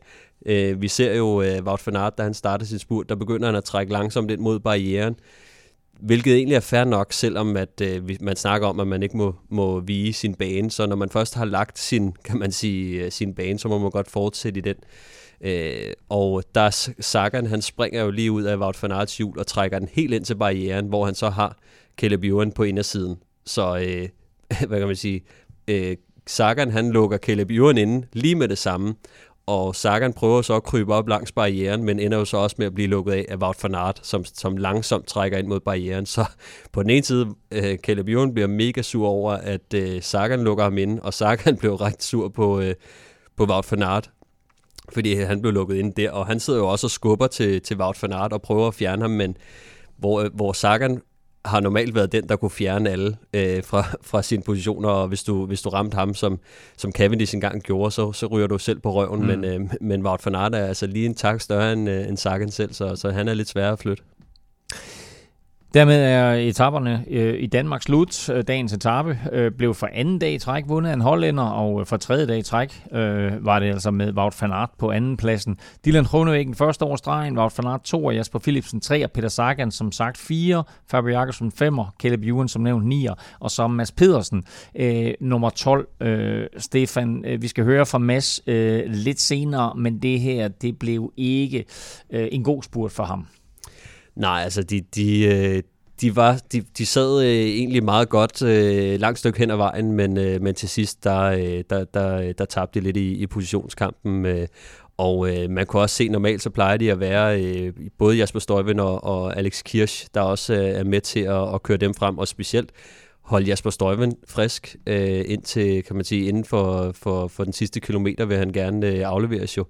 Vi ser jo Wout van Aert, da han starter sin spurt, der begynder han at trække langsomt ind mod barrieren, hvilket egentlig er fair nok, selvom at, man snakker om, at man ikke må vige sin bane. Så når man først har lagt sin bane, så må man godt fortsætte i den. Og der Sagan, han springer jo lige ud af Wout van Aerts hjul og trækker den helt ind til barrieren, hvor han så har Caleb Ewan på indersiden. Så hvad kan man sige? Sagan, han lukker Caleb Ewan inde lige med det samme. Og Sagan prøver så at krybe op langs barrieren, men ender jo så også med at blive lukket af Wout van Aert, som langsomt trækker ind mod barrieren. Så på den ene side, Caleb Ewan bliver mega sur over, at Sagan lukker ham ind, og Sagan blev ret sur på Wout van Aert, fordi han blev lukket ind der. Og han sidder jo også og skubber til Wout van Aert og prøver at fjerne ham, men hvor Sagan har normalt været den, der kunne fjerne alle fra sine positioner, og hvis du ramte ham, som Cavendish engang gjorde, så ryger du selv på røven, men Wout van Aert er altså lige en tak større end Sagan selv, så han er lidt sværere at flytte. Dermed er etaperne i Danmark slut. Dagens etape blev for anden dag i træk vundet af en hollænder, og for tredje dag i træk var det altså med Wout van Aert på andenpladsen. Dylan Groenewegen først over stregen, Wout van Aert 2, Jasper Philipsen 3, og Peter Sagan som sagt 4, Fabio Jakobsen 5'er, Caleb Ewan som nævnt 9'er, og så Mads Pedersen nummer 12. Stefan, vi skal høre fra Mads lidt senere, men det her, det blev ikke en god spurt for ham. Nej, altså de sad egentlig meget godt langt stykke hen ad vejen, men til sidst der tabte de lidt i positionskampen, og man kunne også se, normalt så plejer de at være både Jasper Stuyven og Alex Kirsch, der også er med til at køre dem frem, og specielt holde Jasper Stuyven frisk indtil, kan man sige, inden for den sidste kilometer vil han gerne afleveres jo.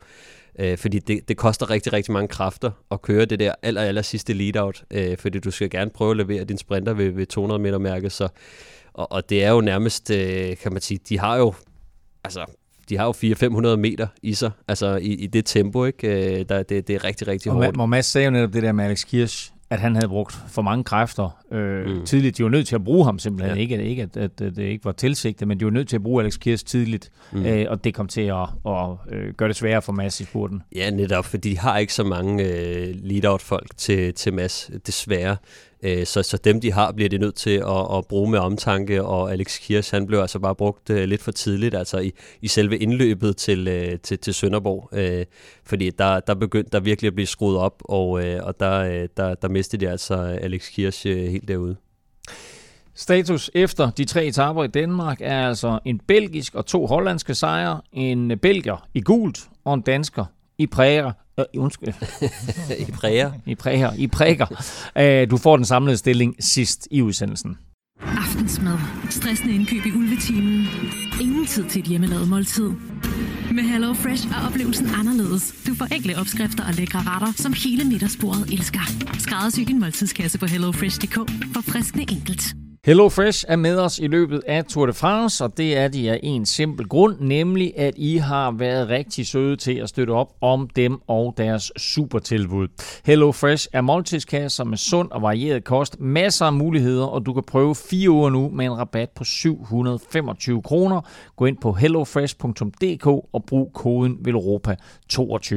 Fordi det koster rigtig, rigtig mange kræfter at køre det der aller sidste lead-out, fordi du skal gerne prøve at levere din sprinter ved 200 meter-mærket, så og det er jo nærmest, kan man sige, de har jo 400-500 meter i sig, altså i det tempo, ikke? Det er rigtig, rigtig hårdt. Og Mads sagde jo netop det der med Alex Kirsch, at han havde brugt for mange kræfter tidligt. De var nødt til at bruge ham simpelthen. Ja. Ikke at det ikke var tilsigtet, men de var nødt til at bruge Alex Kirs tidligt, og det kom til at gøre det sværere for Mads i spurten. Ja, netop, for de har ikke så mange lead-out-folk til Mads, desværre. Så dem, de har, bliver de nødt til at bruge med omtanke, og Alex Kirs, han blev altså bare brugt lidt for tidligt, altså i selve indløbet til Sønderborg, fordi der begyndte der virkelig at blive skruet op, og der mistede de altså Alex Kirs helt derude. Status efter de 3 etaper i Danmark er altså en belgisk og 2 hollandske sejre, en belgier i gult og en dansker i præger. I præger. Du får den samlede stilling sidst i udsendelsen. Aftensmad. Stressende indkøb i ulvetimen. Ingen tid til et hjemmelavet måltid. Med Hello Fresh er oplevelsen anderledes. Du får enkle opskrifter og lækre retter, som hele middagsbordet elsker. Skræddersy din måltidskasse på hellofresh.dk. Forfriskende enkelt. Hello Fresh er med os i løbet af Tour de France, og det er de af en simpel grund, nemlig at I har været rigtig søde til at støtte op om dem og deres supertilbud. Hello Fresh er måltidskasser med sund og varieret kost, masser af muligheder, og du kan prøve 4 uger nu med en rabat på 725 kroner. Gå ind på hellofresh.dk og brug koden VELOROPA22.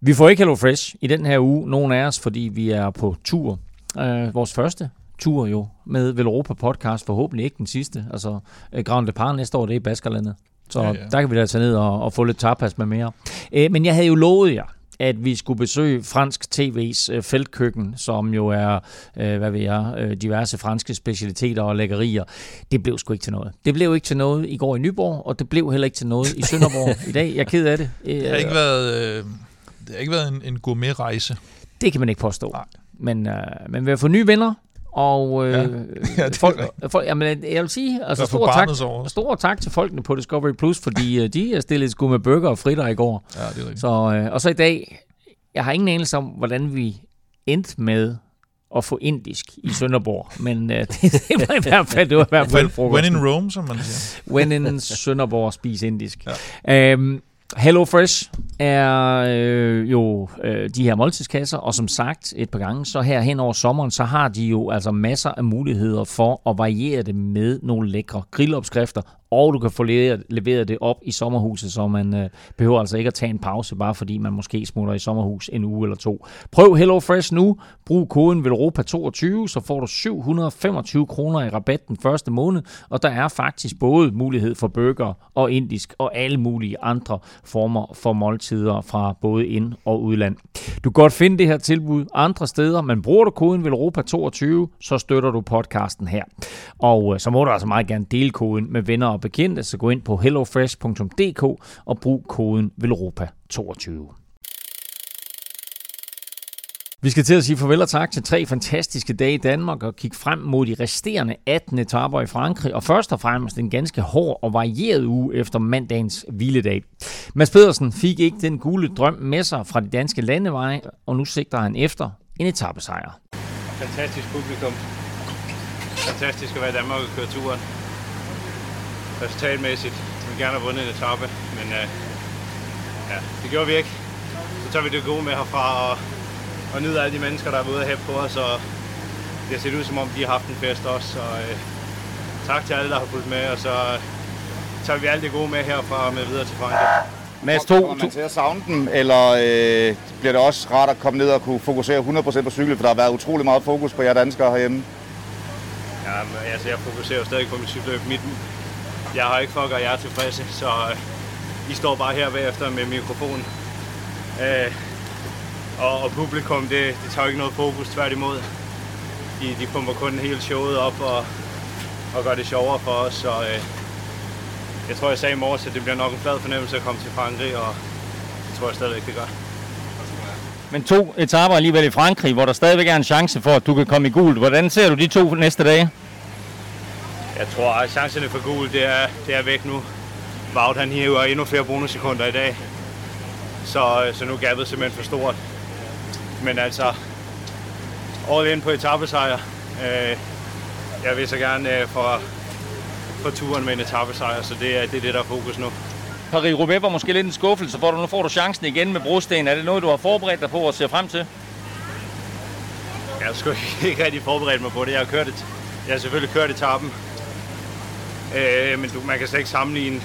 Vi får ikke Hello Fresh i den her uge, nogen af os, fordi vi er på tur. Vores første tur jo med Veloropa podcast, forhåbentlig ikke den sidste, altså Grand Depart næste år, det er i Baskerlandet, så ja. Der kan vi da tage ned og få lidt tapas med mere, men jeg havde jo lovet jer, at vi skulle besøge fransk tv's feltkøkken, som jo er, diverse franske specialiteter og lækkerier. Det blev sgu ikke til noget. Det blev ikke til noget i går i Nyborg, og det blev heller ikke til noget i Sønderborg i dag. Jeg er ked af det. Det har ikke været en gourmetrejse. Det kan man ikke påstå. Nej. Men ved at få nye venner, og jeg vil sige, altså stor tak til folkene på Discovery Plus, fordi de er stillet skud med burger og fritter i går. Ja, det er rigtigt. Så i dag, jeg har ingen anelse om, hvordan vi endte med at få indisk i Sønderborg, men det var i hvert fald frokost. When in Rome, som man siger. When in Sønderborg, spis indisk. Ja. Hello Fresh er de her måltidskasser, og som sagt et par gange, så her hen over sommeren, så har de jo altså masser af muligheder for at variere det med nogle lækre grillopskrifter, og du kan få leveret det op i sommerhuset, så man behøver altså ikke at tage en pause, bare fordi man måske smutter i sommerhus en uge eller 2. Prøv Hello Fresh nu, brug koden VELOROPA22, så får du 725 kroner i rabat den første måned, og der er faktisk både mulighed for burger og indisk og alle mulige andre former for måltider fra både ind- og udland. Du kan godt finde det her tilbud andre steder, men bruger du koden VELOROPA22, så støtter du podcasten her. Og så må du altså meget gerne dele koden med venner og bekendte, så gå ind på hellofresh.dk og brug koden VELOROPA22. Vi skal til at sige farvel og tak til 3 fantastiske dage i Danmark og kigge frem mod de resterende 18 etaper i Frankrig, og først og fremmest en ganske hård og varieret uge efter mandagens hviledag. Mads Pedersen fik ikke den gule drøm med sig fra de danske landeveje, og nu sigter han efter en etapesejr. Fantastisk publikum. Fantastisk at være i Danmark og køre turen. Resultatmæssigt. Vi vil gerne have vundet en etape, men det gjorde vi ikke. Så tager vi det gode med herfra og nyder alle de mennesker, der er ude og hæppe på os, og det ser ud som om, de har haft en fest også. Og tak til alle, der har fulgt med, og så tager vi alt det gode med herfra og med videre til Frankrig. Mads, kommer man til at savne dem, eller bliver det også rart at komme ned og kunne fokusere 100% på cyklet, for der har været utrolig meget fokus på jer danskere herhjemme? Ja, altså jeg fokuserer stadig på mit cykeløb. Jeg har ikke fucker, jeg er tilfredse, så I står bare her bagefter med mikrofonen. Og publikum, det tager ikke noget fokus, tværtimod. De pumper kun hele showet op og gør det sjovere for os. Så jeg tror, jeg sagde i morges, at det bliver nok en flad fornemmelse at komme til Frankrig, og det tror jeg stadigvæk, det gør. Men 2 etaper alligevel i Frankrig, hvor der stadigvæk er en chance for, at du kan komme i gult. Hvordan ser du de 2 næste dage? Jeg tror, at chancerne for gul, det er væk nu. Wout, han hiver endnu flere bonussekunder i dag. Så nu er gabet simpelthen for stort. Men altså, all in på etapesejr. Jeg vil så gerne for turen med en etapesejr, så det er det, der er fokus nu. Paris-Roubaix var måske lidt en skuffelse, for nu får du chancen igen med brosten. Er det noget, du har forberedt dig på og ser frem til? Jeg har sgu ikke rigtig forberedt mig på det. Jeg har selvfølgelig kørt etappen. Men man kan slet ikke sammenligne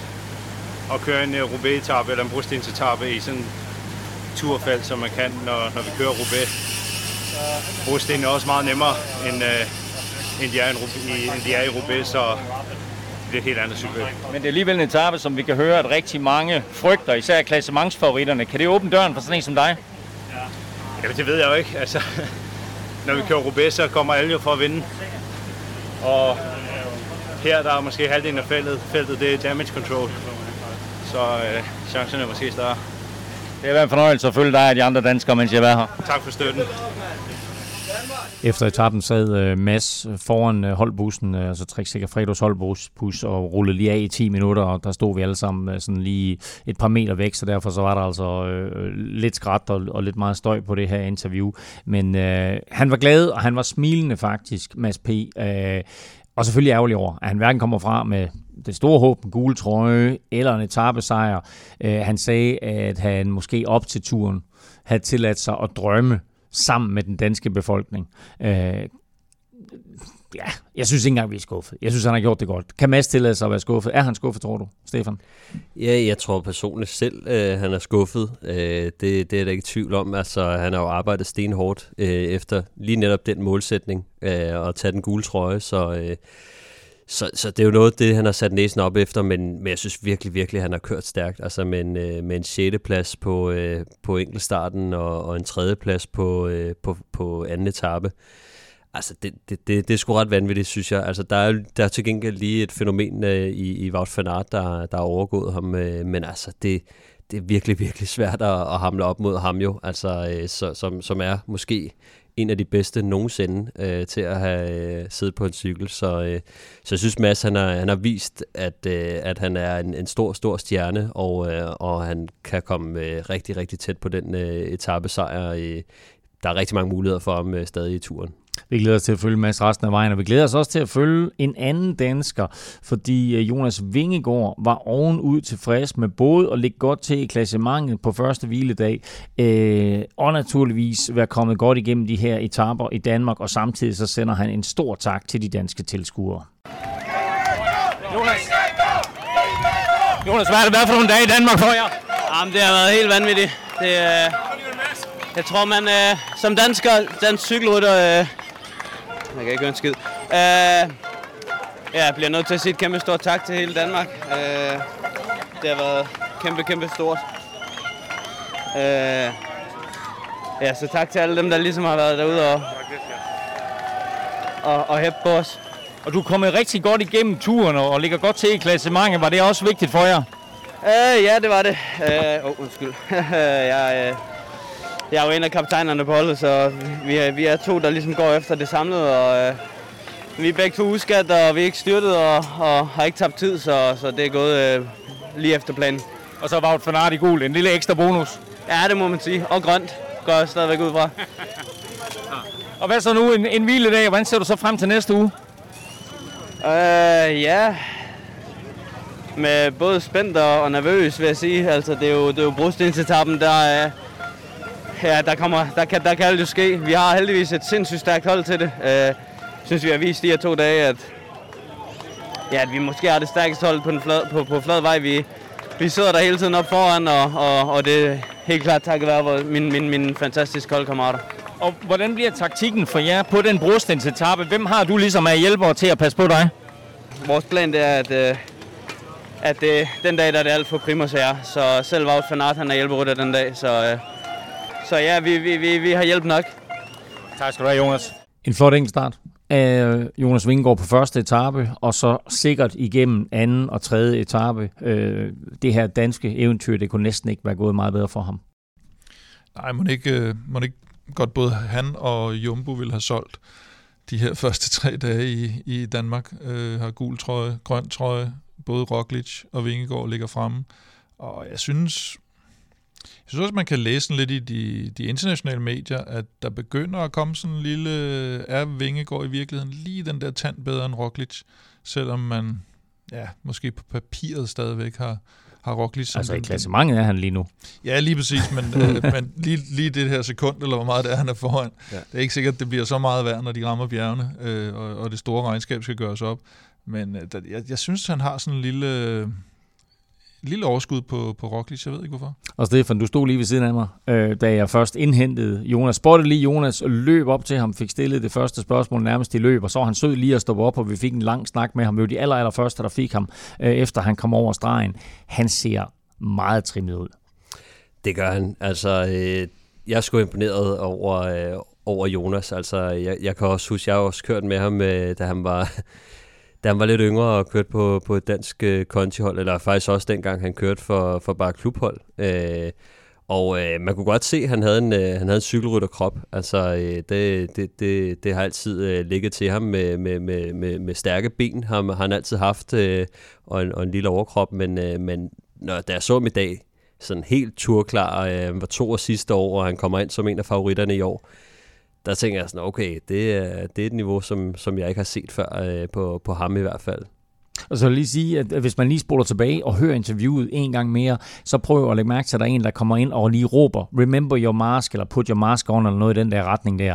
at køre en Roubaix-etappe eller en brostensetappe i sådan en turfelt, som man kan, når vi kører Roubaix. Brosten er også meget nemmere, end de er i Roubaix, så det er helt andet cykelfelt. Men det er alligevel en etappe, som vi kan høre, at rigtig mange frygter, især klassementsfavoritterne. Kan det åbne døren for sådan en som dig? Jamen, det ved jeg jo ikke. Altså, når vi kører Roubaix, så kommer alle jo for at vinde. Og her der er måske halvdelen af feltet, det er damage control. Så chancerne er måske større. Det er været en fornøjelse at følge dig og de andre danskere, mens jeg har været her. Tak for støtten. Efter etappen sad Mads foran holdbussen, altså Trek Fredos holdbus, og rullede lige af i 10 minutter, og der stod vi alle sammen sådan lige et par meter væk, så derfor så var der altså lidt skrat og lidt meget støj på det her interview. Men han var glad, og han var smilende faktisk, Mads P., og selvfølgelig ærgerlig over, at han hverken kommer fra med det store håb, en gule trøje eller en etapesejr. Han sagde, at han måske op til turen havde tilladt sig at drømme sammen med den danske befolkning. Jeg synes ikke engang, vi er skuffet. Jeg synes, han har gjort det godt. Kan Mads tillade sig at være skuffet? Er han skuffet, tror du, Stefan? Ja, jeg tror personligt selv, han er skuffet. Det er der ikke tvivl om. Altså, han har jo arbejdet stenhårdt efter lige netop den målsætning at tage den gule trøje, så det er jo noget, det han har sat næsen op efter, men jeg synes virkelig, han har kørt stærkt. Altså med en 6. plads på enkeltstarten og en 3. plads på anden etape. Altså, det er sgu ret vanvittigt, synes jeg. Altså, der er til gengæld lige et fænomen i Wout van Aert, der har overgået ham. Men altså, det er virkelig svært at hamle op mod ham jo. Altså, som er måske en af de bedste nogensinde til at have siddet på en cykel. Så jeg synes, Mads han har vist, at han er en stor stjerne, og han kan komme rigtig tæt på den etapesejr. Der er rigtig mange muligheder for ham stadig i turen. Vi glæder os til at følge Mads resten af vejen, og vi glæder os også til at følge en anden dansker, fordi Jonas Vingegaard var ovenud tilfreds med både at ligge godt til i klassementet på første hviledag, og naturligvis være kommet godt igennem de her etaper i Danmark, og samtidig så sender han en stor tak til de danske tilskuere. Jonas, hvad er det været for nogle dage i Danmark for jer? Jamen, det har været helt vanvittigt. Jeg tror, man som dansker, dansk cykelrytter... Jeg kan ikke gøre en skid. Jeg bliver nødt til at sige et kæmpe stort tak til hele Danmark. Det har været kæmpe stort. Så tak til alle dem, der ligesom har været derude og hæppe på os. Og du er kommet rigtig godt igennem turen og ligger godt til i klassementet. Var det også vigtigt for jer? Ja, det var det. Undskyld. Jeg er jo en af kaptajnerne på holdet, så vi er to, der ligesom går efter det samlede, og vi er begge to uskadt, og vi er ikke styrtet, og har ikke tabt tid, så det er gået lige efter planen. Og så Wout van Aert i gul, en lille ekstra bonus. Ja, det må man sige, og grønt går jeg stadigvæk ud fra. Og hvad så nu, en hviledag, og hvordan ser du så frem til næste uge? Med både spændt og nervøs, vil jeg sige. Altså, det er jo brostensetappen, der... Ja, der kan alt jo ske. Vi har heldigvis et sindssygt stærkt hold til det. Synes vi har vist de her 2 dage, at vi måske har det stærkeste hold på den flad vej. Vi sidder der hele tiden op foran, og det er helt klart takket være mine fantastiske holdkammerater. Og hvordan bliver taktikken for jer på den brostensetappe? Hvem har du ligesom af hjælpere til at passe på dig? Vores plan det er, at den dag, der er det alt for Primož her. Så selv Wout van Aert, han er hjælperytter den dag, så... Så ja, vi har hjælp nok. Tak skal du have, Jonas. En flot enkeltstart af Jonas Vingegaard på første etape, og så sikkert igennem anden og tredje etape. Det her danske eventyr, det kunne næsten ikke være gået meget bedre for ham. Nej, man ikke godt både han og Jumbo ville have solgt de her første 3 dage i Danmark. Har gul trøje, grøn trøje, både Roglic og Vingegaard ligger fremme. Og jeg synes også, man kan læse lidt i de internationale medier, at der begynder at komme sådan en lille... Er Vingegaard i virkeligheden lige den der tand bedre end Roglic? Selvom man måske på papiret stadigvæk har, har Roglic. Altså i klassementet er han lige nu. Ja, lige præcis, men, men lige det her sekund, eller hvor meget det er, han er foran. Ja. Det er ikke sikkert, at det bliver så meget værd, når de rammer bjergene, og det store regnskab skal gøres op. Men jeg synes, han har sådan en lille overskud på Roglic, jeg ved ikke hvorfor. Og Stefan, du stod lige ved siden af mig, da jeg først indhentede Jonas. Spottede lige Jonas og løb op til ham, fik stillet det første spørgsmål nærmest i løb, og så var han sød lige at stoppe op, og vi fik en lang snak med ham. Det var de allerførste, der fik ham, efter han kom over stregen. Han ser meget trimmet ud. Det gør han. Altså, jeg er sgu imponeret over Jonas. Altså, jeg kan også huske, jeg har også kørt med ham, da han var lidt yngre og kørte på et dansk kontihold, eller faktisk også dengang han kørte for bare klubhold. Man kunne godt se, at han havde en cykelrytterkrop. Altså, det har altid ligget til ham med stærke ben. Han har altid haft og en lille overkrop, men da jeg så ham i dag, sådan helt turklar, han var 2 år sidste år, og han kommer ind som en af favoritterne i år. Der tænker jeg sådan, okay, det er et niveau, som jeg ikke har set før på ham i hvert fald. Og så vil jeg lige sige, at hvis man lige spoler tilbage og hører interviewet en gang mere, så prøv at lægge mærke til, at der er en, der kommer ind og lige råber, remember your mask, eller put your mask on, eller noget i den der retning der.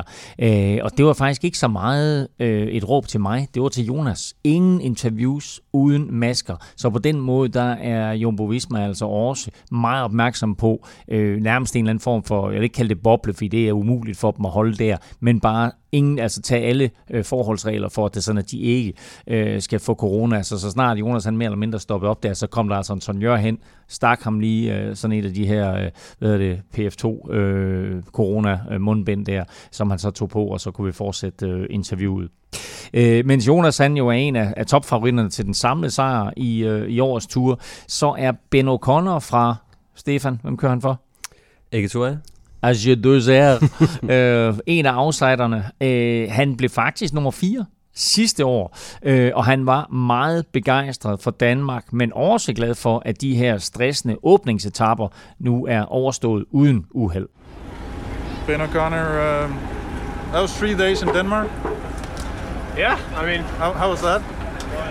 Og det var faktisk ikke så meget et råb til mig, det var til Jonas. Ingen interviews uden masker. Så på den måde, der er Jumbo Visma altså også meget opmærksom på, nærmest en eller anden form for, jeg vil ikke kalde det boble, fordi det er umuligt for dem at holde der, men bare ingen, altså tage alle forholdsregler for, at det sådan, at de ikke skal få corona. Altså, så snart Jonas han mere eller mindre stoppede op der, så kom der altså en sonjør hen, stak ham lige sådan et af de her, PF2 corona-mundbind der, som han så tog på, og så kunne vi fortsætte interviewet. Mens Jonas han jo er en af topfavoritterne til den samlede sejr i årets tur, så er Ben O'Connor fra Stefan. Hvem kører han for? Egetura. En af outsiderne. Han blev faktisk nummer 4 sidste år, og han var meget begejstret for Danmark, men også glad for, at de her stressende åbningsetapper nu er overstået uden uheld. Ben O'Connor, that was 3 days in Denmark. Yeah, I mean, how was that?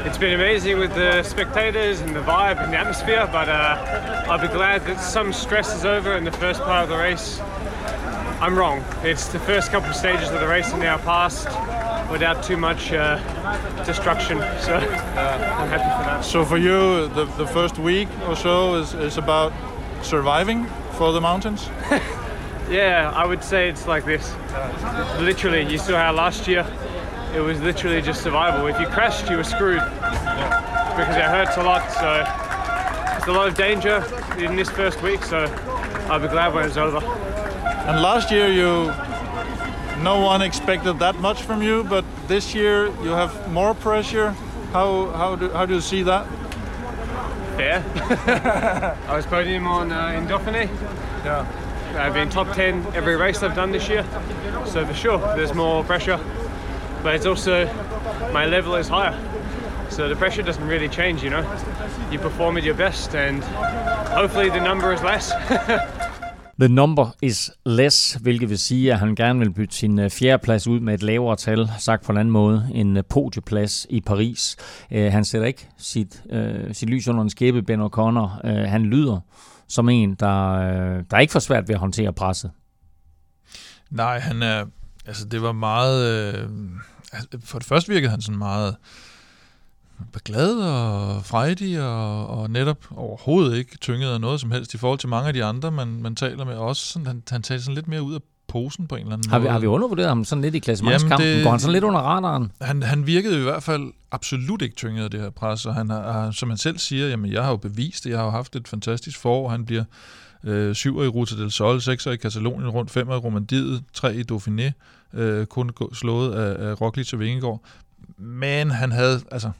It's been amazing with the spectators and the vibe and the atmosphere, but I'll be glad that some stress is over in the first part of the race. I'm wrong. It's the first couple of stages of the race are now past without too much destruction, so I'm happy for that. So for you, the first week or so is about surviving for the mountains? Yeah, I would say it's like this. Literally, you saw how last year, it was literally just survival. If you crashed, you were screwed because it hurts a lot. So there's a lot of danger in this first week. So I'll be glad when it's over. And last year, no one expected that much from you, but this year you have more pressure. How do you see that? Yeah, I was podium in Dauphiné. Yeah, I've been top 10 every race I've done this year. So for sure, there's more pressure. But it's also, my level is higher, so the pressure doesn't really change, you know. You perform at your best, and hopefully the number is less. The number is less, hvilket vil sige, at han gerne vil bytte sin fjerdeplads ud med et lavere tal, sagt på en anden måde, en podieplads i Paris. Han sætter ikke sit lys under en skæppe, Ben O'Connor. Han lyder som en, der ikke får svært ved at håndtere presset. Nej, han er... Altså, det var meget... for det første virkede han sådan meget glad og frejdig, og netop overhovedet ikke tyngede af noget som helst i forhold til mange af de andre, man taler med. Også sådan, han talte sådan lidt mere ud af posen på en eller anden måde. Har vi undervurderet ham sådan lidt i klassementskampen? Går han sådan lidt under radaren? Han virkede i hvert fald absolut ikke tyngede af det her pres, og han har, som han selv siger, jamen, jeg har jo bevist det, jeg har jo haft et fantastisk forår, han bliver 7'er i Ruta del Sol, 6'er i Katalonien rundt, 5'er i Romandiet, 3 i Dauphiné, kun slået af Roglic og Vingegaard. Men han havde, altså,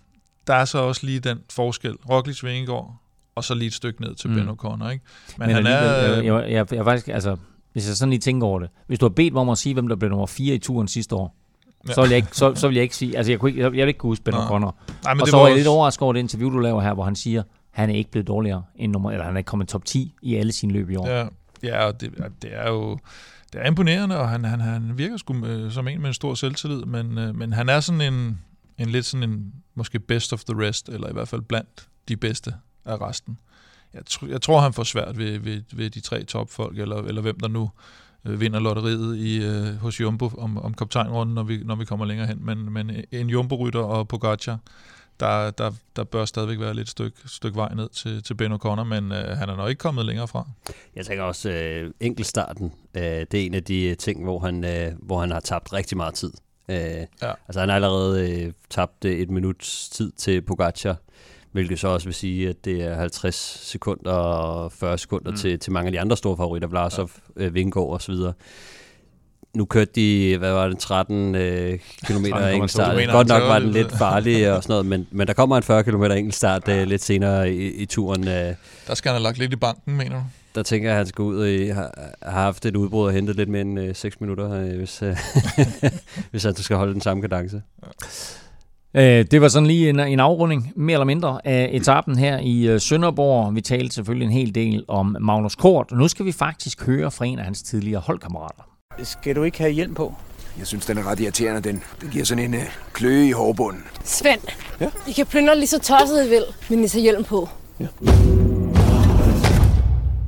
der er så også lige den forskel, Roglic og Vingegaard, og så lige et stykke ned til Ben O'Connor, ikke? Men han er... Jeg faktisk, altså, hvis jeg sådan lige tænker over det, hvis du har bedt mig om at sige, hvem der blev nummer 4 i turen sidste år, ja. så vil jeg ikke sige, altså jeg vil ikke kunne huske Ben O'Connor. Nej, men og det så var jeg også... lidt overrasket over det interview, du laver her, hvor han siger, han er ikke blevet dårligere end han er ikke kommet top 10 i alle sine løb i år. Ja, og det er jo det er imponerende, og han virker sgu som en med en stor selvtillid, men han er sådan en lidt sådan en måske best of the rest, eller i hvert fald blandt de bedste af resten. Jeg tror, han får svært ved de tre topfolk, eller hvem der nu vinder lotteriet hos Jumbo om kaptajnrunden, når vi kommer længere hen. Men en Jumbo-rytter og Pogačar, der bør stadigvæk være lidt stykke vej ned til Ben O'Connor, men han er nok ikke kommet længere fra. Jeg tænker også, enkeltstarten, det er en af de ting, hvor han har tabt rigtig meget tid. Altså han har allerede tabt et minuts tid til Pogačar, hvilket så også vil sige, at det er 50 sekunder og 40 sekunder til mange af de andre store favoritter, Vlasov, Vingegaard og så videre. Nu kørte de, 13 kilometer enkeltstart. Godt nok var den lidt farlig og sådan noget, men der kommer en 40 kilometer enkeltstart lidt senere i turen. Der skal han have lagt lidt i banken, mener du? Der tænker jeg, at han skal ud og har haft et udbrud og hentet lidt mere end 6 minutter, hvis han skal holde den samme kadence. Ja. Det var sådan lige en afrunding, mere eller mindre, af etappen her i Sønderborg. Vi talte selvfølgelig en hel del om Magnus Cort. Nu skal vi faktisk høre fra en af hans tidligere holdkammerater. Skal du ikke have hjelm på? Jeg synes, den er ret irriterende, den. Den giver sådan en kløe i hårbunden. Svend, ja? I kan plyndre lige så tosset I vil, men I tager hjelm på. Ja.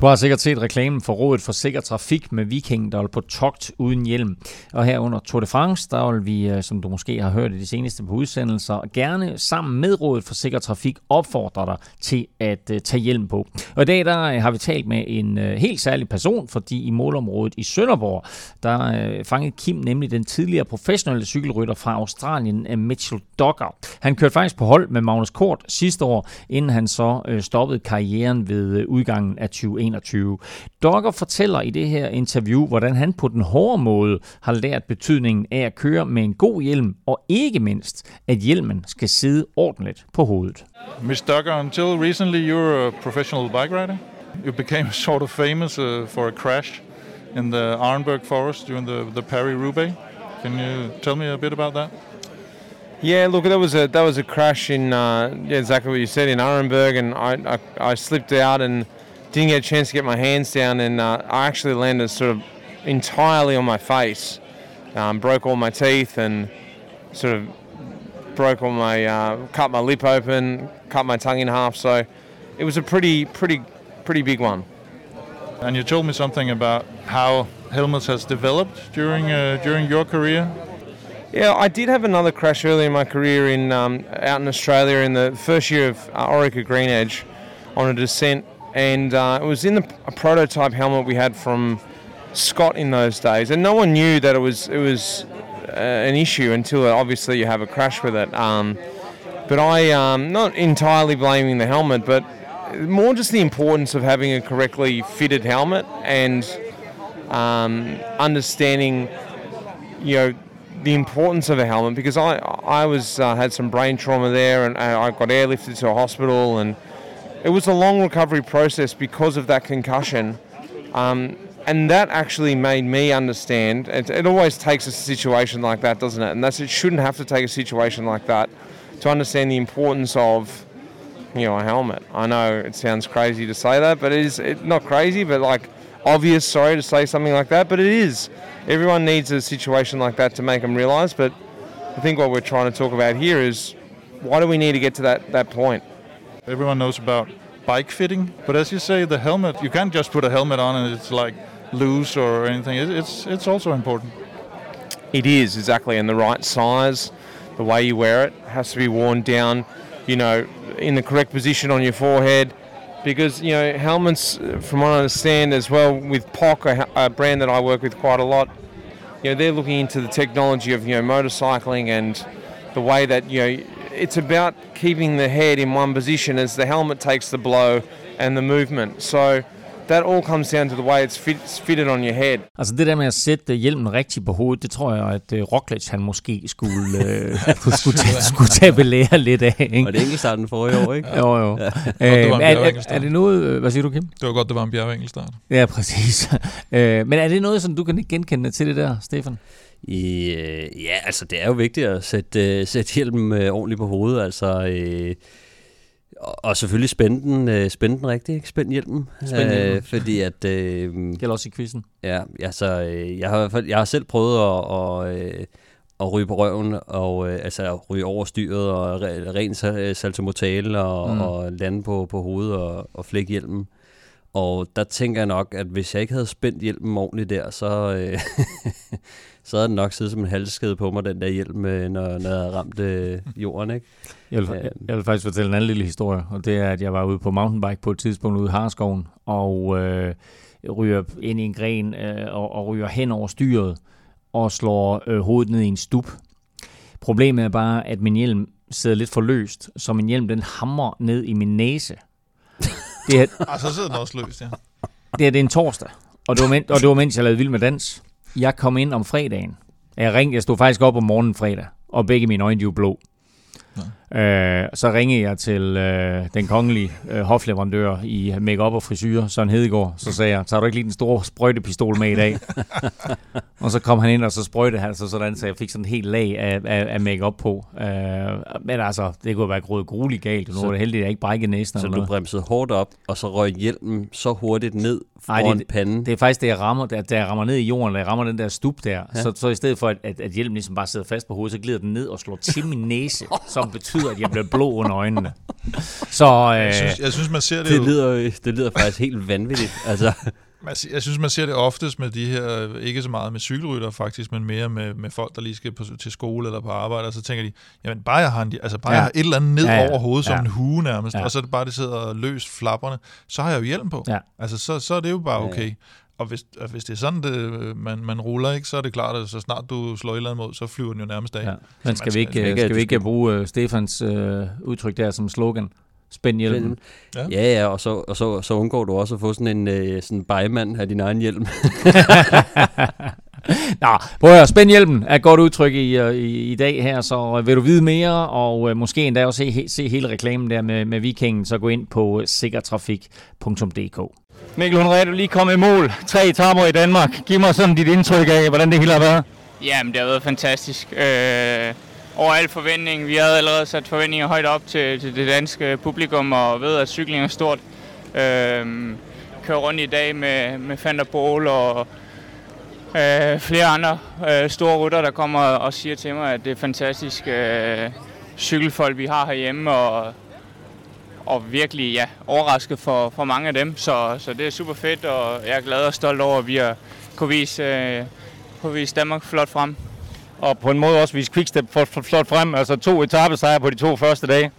Du har sikkert set reklamen for Rådet for Sikker Trafik med Viking, der er på togt uden hjelm. Og her under Tour de France, der vil vi, som du måske har hørt i de seneste på udsendelser, gerne sammen med Rådet for Sikker Trafik opfordrer dig til at tage hjelm på. Og i dag der har vi talt med en helt særlig person, fordi i målområdet i Sønderborg, der fangede Kim nemlig den tidligere professionelle cykelrytter fra Australien, Mitchell Docker. Han kørte faktisk på hold med Magnus Cort sidste år, inden han så stoppede karrieren ved udgangen af 2021. Docker fortæller i det her interview, hvordan han på den hårde måde har lært betydningen af at køre med en god hjelm, og ikke mindst, at hjelmen skal sidde ordentligt på hovedet. Miss Docker, until recently you were a professional bike rider. You became sort of famous for a crash in the Arenberg Forest during the Paris-Roubaix. Can you tell me a bit about that? Yeah, look, that was a crash in exactly what you said in Arenberg, and I slipped out and didn't get a chance to get my hands down, and I actually landed sort of entirely on my face. Broke all my teeth and sort of broke all my, cut my lip open, cut my tongue in half. So it was a pretty big one. And you told me something about how helmets has developed during your career. Yeah, I did have another crash early in my career out in Australia in the first year of Orica Green Edge on a descent. And it was in a prototype helmet we had from Scott in those days, and no one knew that it was an issue until obviously you have a crash with it. But I not entirely blaming the helmet, but more just the importance of having a correctly fitted helmet and understanding, you know, the importance of a helmet. Because I was had some brain trauma there, and I got airlifted to a hospital and. It was a long recovery process because of that concussion, and that actually made me understand. It always takes a situation like that, doesn't it? And it shouldn't have to take a situation like that to understand the importance of, you know, a helmet. I know it sounds crazy to say that, but it's not crazy, but like obvious. Sorry to say something like that, but it is. Everyone needs a situation like that to make them realise. But I think what we're trying to talk about here is why do we need to get to that point? Everyone knows about bike fitting, but as you say, the helmet, you can't just put a helmet on and it's like loose or anything. It's also important. It is, exactly, and the right size, the way you wear it has to be worn down, you know, in the correct position on your forehead, because, you know, helmets, from what I understand as well, with POC, a brand that I work with quite a lot, you know, they're looking into the technology of, you know, motorcycling and the way that, you know, it's about keeping the head in one position as the helmet takes the blow and the movement. So that all comes down to the way it's fitted on your head. Altså det der med at sætte hjelmen rigtigt på hovedet, det tror jeg, at Roglic han måske skulle tage belære lidt af. Ikke? Og det enkeltstarten forrige år, ikke? Ja. Jo. Er det noget, hvad siger du, Kim? Det var godt, det var en bjergeenkeltstart. Ja, præcis. Men er det noget, som du kan ikke genkende til det der, Stefan? Ja, altså det er jo vigtigt at sætte hjelmen ordentligt på hovedet, altså og selvfølgelig spænde den rigtigt, ikke? Spænd hjelmen, fordi at gælder også i quizzen. Ja, altså jeg har selv prøvet at og ryge på røven, og altså ryge over styret, og ren saltomortale, og, og lande på hovedet, og flække hjelmen. Og der tænker jeg nok, at hvis jeg ikke havde spændt hjelmen ordentligt der, så, så havde den nok siddet som en halskede på mig, den der hjelm, når jeg havde ramt jorden. Ikke? Jeg vil faktisk fortælle en anden lille historie, og det er, at jeg var ude på mountainbike på et tidspunkt ude i Harskoven, og ryger ind i en gren, og ryger hen over styret, og slår hovedet ned i en stup. Problemet er bare, at min hjelm sidder lidt for løst, så min hjelm den hamrer ned i min næse. Så sidder den også løst, ja. Det er en torsdag, og det var mens jeg lavede Vild med Dans. Jeg kom ind om fredagen. Jeg stod faktisk op om morgenen fredag, og begge mine øjne, de var blå. Så ringede jeg til den kongelige hofleverandør i make-up og frisyrer, Søren Hedegaard. Så sagde jeg, tager du ikke lige den store sprøjtepistol med i dag? Og så kom han ind, og så sprøjtede han sig sådan, så jeg fik sådan en helt lag af make-up på. Men altså, det kunne være gået grueligt galt. Nu var det heldigt, at jeg ikke brækkede næsen. Så du bremsede hårdt op, og så røg hjelmen så hurtigt ned foran panden? Det er faktisk det, jeg rammer. Da jeg rammer ned i jorden, da jeg rammer den der stup der, ja. så i stedet for, at hjelmen ligesom bare sidder fast på hovedet, så glider den ned og slår til min næse, som betyder, at jeg bliver blå under øjnene. Så, jeg synes, man ser det jo... Det lyder faktisk helt vanvittigt. Altså. Jeg synes, man ser det oftest med de her, ikke så meget med cykelrytter faktisk, men mere med folk, der lige skal til skole eller på arbejde, og så tænker de, jamen bare jeg har, jeg har et eller andet ned over hovedet, som en hue nærmest, og så er det bare, det sidder løst flapperne, så har jeg jo hjelm på. Ja. Altså, så er det jo bare okay. Ja. Og hvis det er sådan, man ruller, ikke, så er det klart, at så snart du slår et eller andet mod, så flyver den jo nærmest af. Ja. Men skal vi ikke bruge Stefans udtryk der som slogan? Spænd hjelmen. Ja, og så undgår du også at få sådan en bejemand af din egen hjelm. Nå, prøv at høre, spænd hjelmen er et godt udtryk i dag her, så vil du vide mere, og måske endda også se hele reklamen der med Vikingen, så gå ind på sikkertrafik.dk. Mikkel Honoré, du lige kom i mål. 3 etaper i Danmark. Giv mig sådan dit indtryk af, hvordan det hele har været. Jamen, det har været fantastisk. Over al forventning. Vi havde allerede sat forventninger højt op til det danske publikum, og ved, at cykling er stort. Kører rundt i dag med Van der Poel og flere andre store rytter, der kommer og siger til mig, at det er fantastisk cykelfolk, vi har herhjemme, og virkelig overrasket for mange af dem, så det er super fedt, og jeg er glad og stolt over, at vi kunne vise Danmark flot frem. Og på en måde også vise Quickstep flot frem, altså 2 etapesejre på de 2 første dage.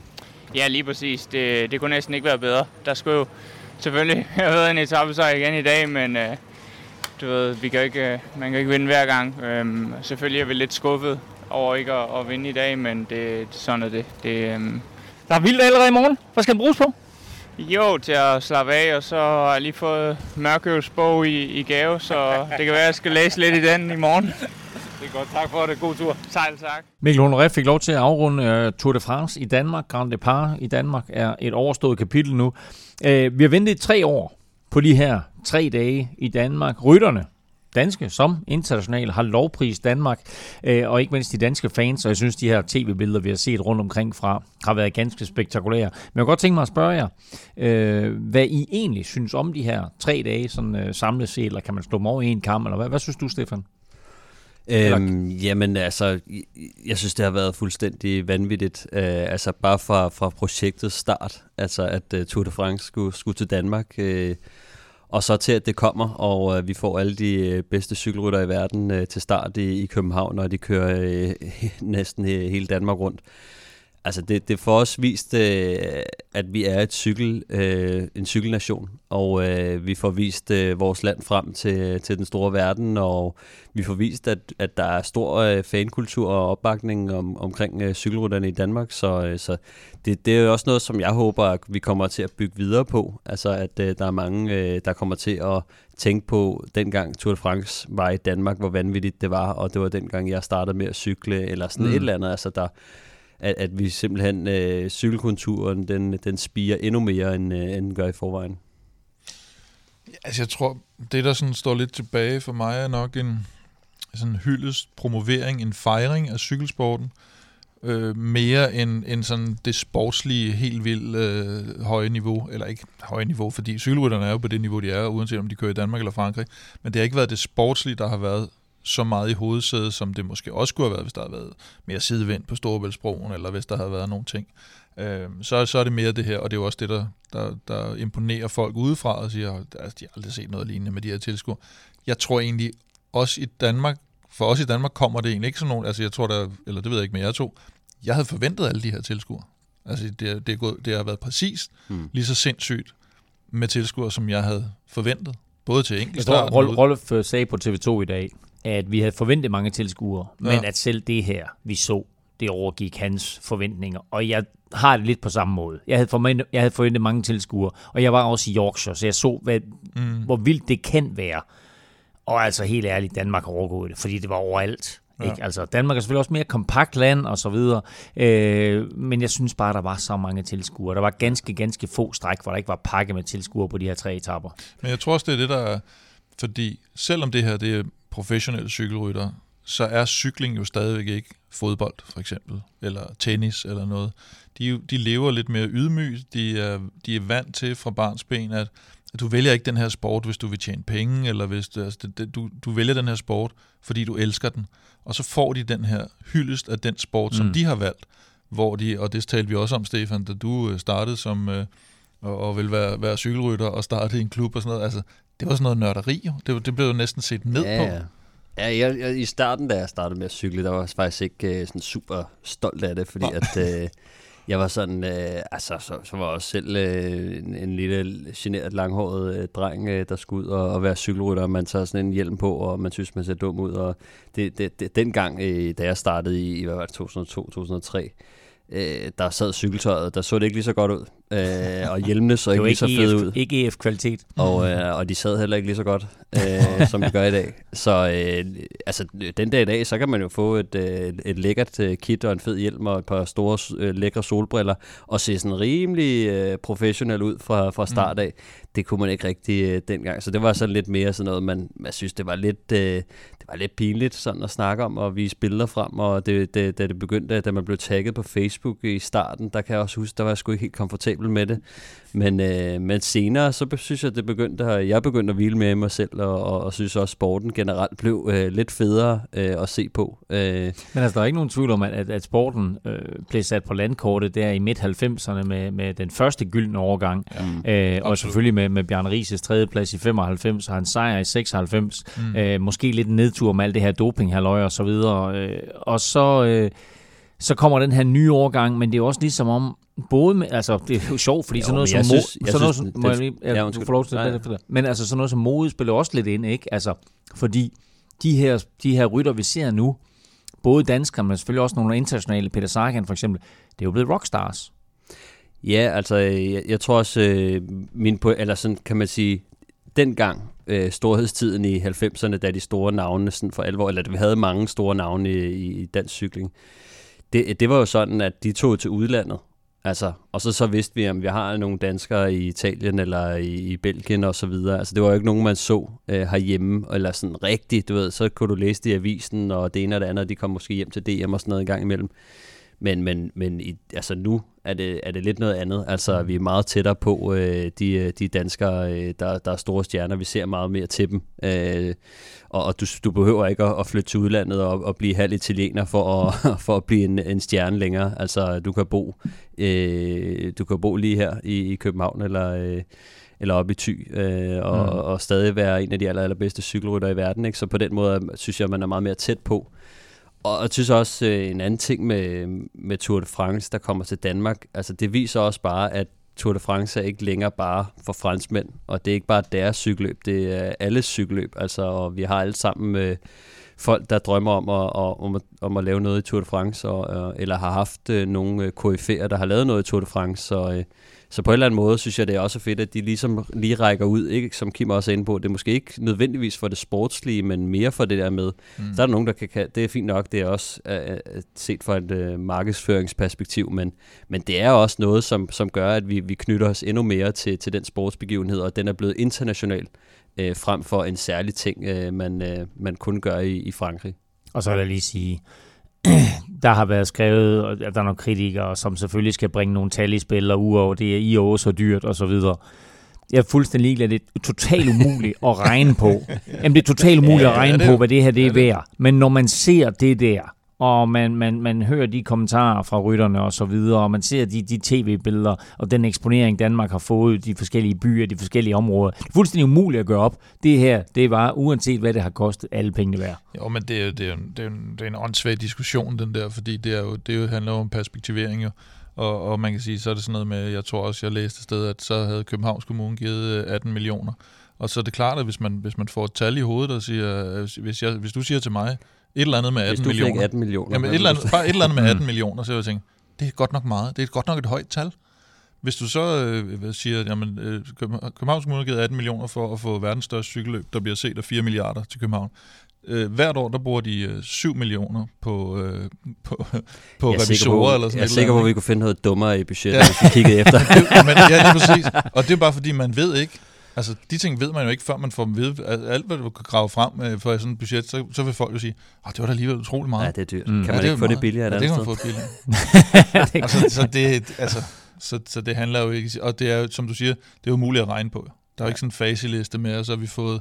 Ja, lige præcis. Det kunne næsten ikke være bedre. Der skulle jo selvfølgelig have været en etapesejr igen i dag, men du ved, man kan ikke vinde hver gang. Selvfølgelig er vi lidt skuffet over ikke at vinde i dag, men sådan er det. Der er vildt allerede i morgen. Hvad skal den bruges på? Jo, til at slappe af, og så har jeg lige fået Mørkøvs bog i gave, så det kan være, at jeg skal læse lidt i den i morgen. Det er godt. Tak for det. God tur. Tak. Mikkel Honoré fik lov til at afrunde Tour de France i Danmark. Grand Départ i Danmark er et overstået kapitel nu. Vi har ventet 3 år på de her 3 dage i Danmark. Rytterne, danske som internationale, har lovprist Danmark, og ikke mindst de danske fans, og jeg synes, de her tv-billeder, vi har set rundt omkring fra, har været ganske spektakulære. Men jeg kunne godt tænke mig at spørge jer, hvad I egentlig synes om de her 3 dage sådan, samlet set, eller kan man slå dem over i en kamp, eller hvad synes du, Stefan? Jamen altså, jeg synes, det har været fuldstændig vanvittigt, altså bare fra projektets start, altså at Tour de France skulle til Danmark, og så til, at det kommer, og vi får alle de bedste cykelrytter i verden til start i København, og de kører næsten hele Danmark rundt. Altså, det får også vist, at vi er en cykelnation, og vi får vist vores land frem til den store verden, og vi får vist, at der er stor fankultur og opbakning omkring cykelrytterne i Danmark, så det er også noget, som jeg håber, at vi kommer til at bygge videre på. Altså, at der er mange, der kommer til at tænke på, dengang Tour de France var i Danmark, hvor vanvittigt det var, og det var dengang, jeg startede med at cykle, eller sådan et eller andet, altså der... At vi simpelthen cykelkulturen, den spiger endnu mere, end den gør i forvejen. Altså jeg tror, det der sådan står lidt tilbage for mig, er nok en sådan hyldest, promovering, en fejring af cykelsporten. Mere end sådan det sportslige, helt vildt høje niveau, eller ikke høje niveau, fordi cykelrytterne er jo på det niveau, de er, uanset om de kører i Danmark eller Frankrig. Men det har ikke været det sportslige, der har været så meget i hovedsædet, som det måske også skulle have været, hvis der havde været mere sidevind på Storebæltsbroen, eller hvis der havde været nogle ting. Så er det mere det her, og det er jo også det, der imponerer folk udefra og siger, altså, de har aldrig set noget lignende med de her tilskuere. Jeg tror egentlig, også i Danmark, for os i Danmark kommer det egentlig ikke sådan nogen, altså jeg tror der, eller det ved jeg ikke med jer to, jeg havde forventet alle de her tilskuere. Altså det har været præcis lige så sindssygt med tilskuere, som jeg havde forventet. Både til engelsk. Jeg tror, Rolf sagde på TV2 i dag, at vi havde forventet mange tilskuere, men at selv det her, vi så, det overgik hans forventninger. Og jeg har det lidt på samme måde. Jeg havde forventet mange tilskuere, og jeg var også i Yorkshire, så jeg så, hvor vildt det kan være. Og altså helt ærligt, Danmark har overgået det, fordi det var overalt. Ja. Ikke? Altså, Danmark er selvfølgelig også mere kompakt land og så videre, men jeg synes bare, der var så mange tilskuere. Der var ganske få stræk, hvor der ikke var pakket med tilskuere på de her 3 etaper. Men jeg tror også, det er det, der er, fordi selvom det her det er professionelle cykelryttere, så er cykling jo stadigvæk ikke fodbold, for eksempel, eller tennis eller noget. De lever lidt mere ydmygt, de er vant til fra barnsben, at du vælger ikke den her sport, hvis du vil tjene penge, eller hvis du vælger den her sport, fordi du elsker den. Og så får de den her hyldest af den sport, som de har valgt, hvor de, og det talte vi også om, Stefan, da du startede som, og ville være cykelrytter, og startede i en klub og sådan noget, altså, det var sådan noget nørderi, det blev jo næsten set ned på. Ja, jeg, i starten, da jeg startede med at cykle, der var jeg faktisk ikke sådan super stolt af det, fordi jeg var sådan, så var jeg også selv en lille generet langhåret dreng, der skulle ud og være cykelrytter, og man tager sådan en hjelm på, og man synes, man ser dum ud. Og dengang, da jeg startede i 2002-2003, der sad cykeltøjet, der så det ikke lige så godt ud, og hjelmene så ikke lige så fedt ud. Ikke EF-kvalitet. Og de sad heller ikke lige så godt, som de gør i dag. Så den dag i dag, så kan man jo få et lækkert kit og en fed hjelm og et par store, lækre solbriller, og se sådan rimelig professionel ud fra start af. Det kunne man ikke rigtig dengang, så det var sådan lidt mere sådan noget, man synes, det var lidt, pinligt sådan at snakke om, og vise billeder frem, og det begyndte, da man blev tagget på Facebook i starten, der kan jeg også huske, der var jeg sgu ikke helt komfortabel med det, men senere, så synes jeg, jeg begyndte at hvile med mig selv, og synes også, sporten generelt blev lidt federe at se på. Men altså, der er ikke nogen tvivl om, at sporten blev sat på landkortet der i midt-90'erne med den første gyldne overgang, og selvfølgelig med Bjarne Riises tredjeplads i 95 og hans sejr i 96. Måske lidt nedtur med alt det her doping-halløj og så videre. Så kommer den her nye årgang, men det er også ligesom om både med, altså det er jo sjovt, fordi sådan noget som men altså sådan noget som mode spiller også lidt ind, ikke? Altså fordi de her rytter vi ser nu, både danskere, men selvfølgelig også nogle internationale, Peter Sagan for eksempel, det er jo blevet rockstars. Ja, altså jeg tror også sådan kan man sige dengang storhedstiden i 90'erne, da de store navne sådan for alvor, eller vi havde mange store navne i dansk cykling. Det var jo sådan, at de tog til udlandet, altså, og så vidste vi, om vi har nogle danskere i Italien eller i Belgien og så videre. Altså, det var jo ikke nogen, man så herhjemme, eller sådan rigtigt, du ved, så kunne du læse det i avisen, og det ene og det andet, og de kom måske hjem til DM og sådan noget en gang imellem. Men nu er det lidt noget andet. Altså, vi er meget tættere på de danskere, der er store stjerner. Vi ser meget mere til dem. Og du behøver ikke at flytte til udlandet og blive halv italiener for at blive en stjerne længere. Altså, du kan bo lige her i København eller oppe i Thy, og stadig være en af de allerbedste cykelrytter i verden. Ikke? Så på den måde synes jeg, man er meget mere tæt på. Og jeg synes også en anden ting med Tour de France, der kommer til Danmark. Altså det viser også bare, at Tour de France er ikke længere bare for franskmænd. Og det er ikke bare deres cykelløb, det er alles cykelløb. Altså, og vi har alle sammen folk, der drømmer om at lave noget i Tour de France, eller har haft nogle koryfæer, der har lavet noget i Tour de France. Så på en eller anden måde synes jeg, det er også fedt, at de ligesom lige rækker ud, ikke? Som Kim også er inde på. Det er måske ikke nødvendigvis for det sportslige, men mere for det der med. Så er der nogen, der kan... Det er fint nok, det er også set fra et markedsføringsperspektiv, men det er også noget, som gør, at vi knytter os endnu mere til den sportsbegivenhed, og den er blevet international, frem for en særlig ting, man kun gør i Frankrig. Og så vil jeg lige sige... Der har været skrevet, at der er nogle kritikere, som selvfølgelig skal bringe nogle tal i spil, og udover det er I også så dyrt og så videre. Jeg er fuldstændig ligeglad. Det er totalt umuligt at regne på. Jamen, det er totalt umuligt at regne på, hvad det her det er værd. Men når man ser det der, og man hører de kommentarer fra rytterne og så videre, og man ser de tv-billeder og den eksponering, Danmark har fået, de forskellige byer, de forskellige områder. Det er fuldstændig umuligt at gøre op. Det her, det var uanset hvad det har kostet, alle pengene værd. Jo, men det er en åndssvag diskussion, den der, fordi det handler jo om perspektivering, og man kan sige, så er det sådan noget med, jeg tror også, jeg læste et sted, at så havde Københavns Kommune givet 18 millioner. Og så er det klart, at hvis man får et tal i hovedet og siger, hvis du siger til mig, et eller andet med 18 millioner. Hvis du fik 18 millioner. Jamen, bare et eller andet med 18 millioner, så jeg tænker, det er godt nok meget. Det er godt nok et højt tal. Hvis du så siger, jamen, Københavns Kommune har givet 18 millioner for at få verdens største cykelløb, der bliver set af 4 milliarder til København. Hvert år, der bruger de 7 millioner på revisorer eller sådan noget. Jeg er sikker på, at vi kunne finde noget dummere i budgettet, hvis vi kiggede efter. Men, ja, det er præcis. Og det er bare, fordi man ved ikke. Altså, de ting ved man jo ikke, før man får dem ved. Alt, hvad du kan grave frem for sådan et budget, så vil folk jo sige, det var da alligevel utroligt meget. Ja, det er dyrt. Kan man ikke få det billigere et andet sted? Det kan man få billigere. Så det handler jo ikke. Og det er, som du siger, det er jo muligt at regne på. Der er jo ikke sådan en faseliste med, og så har vi fået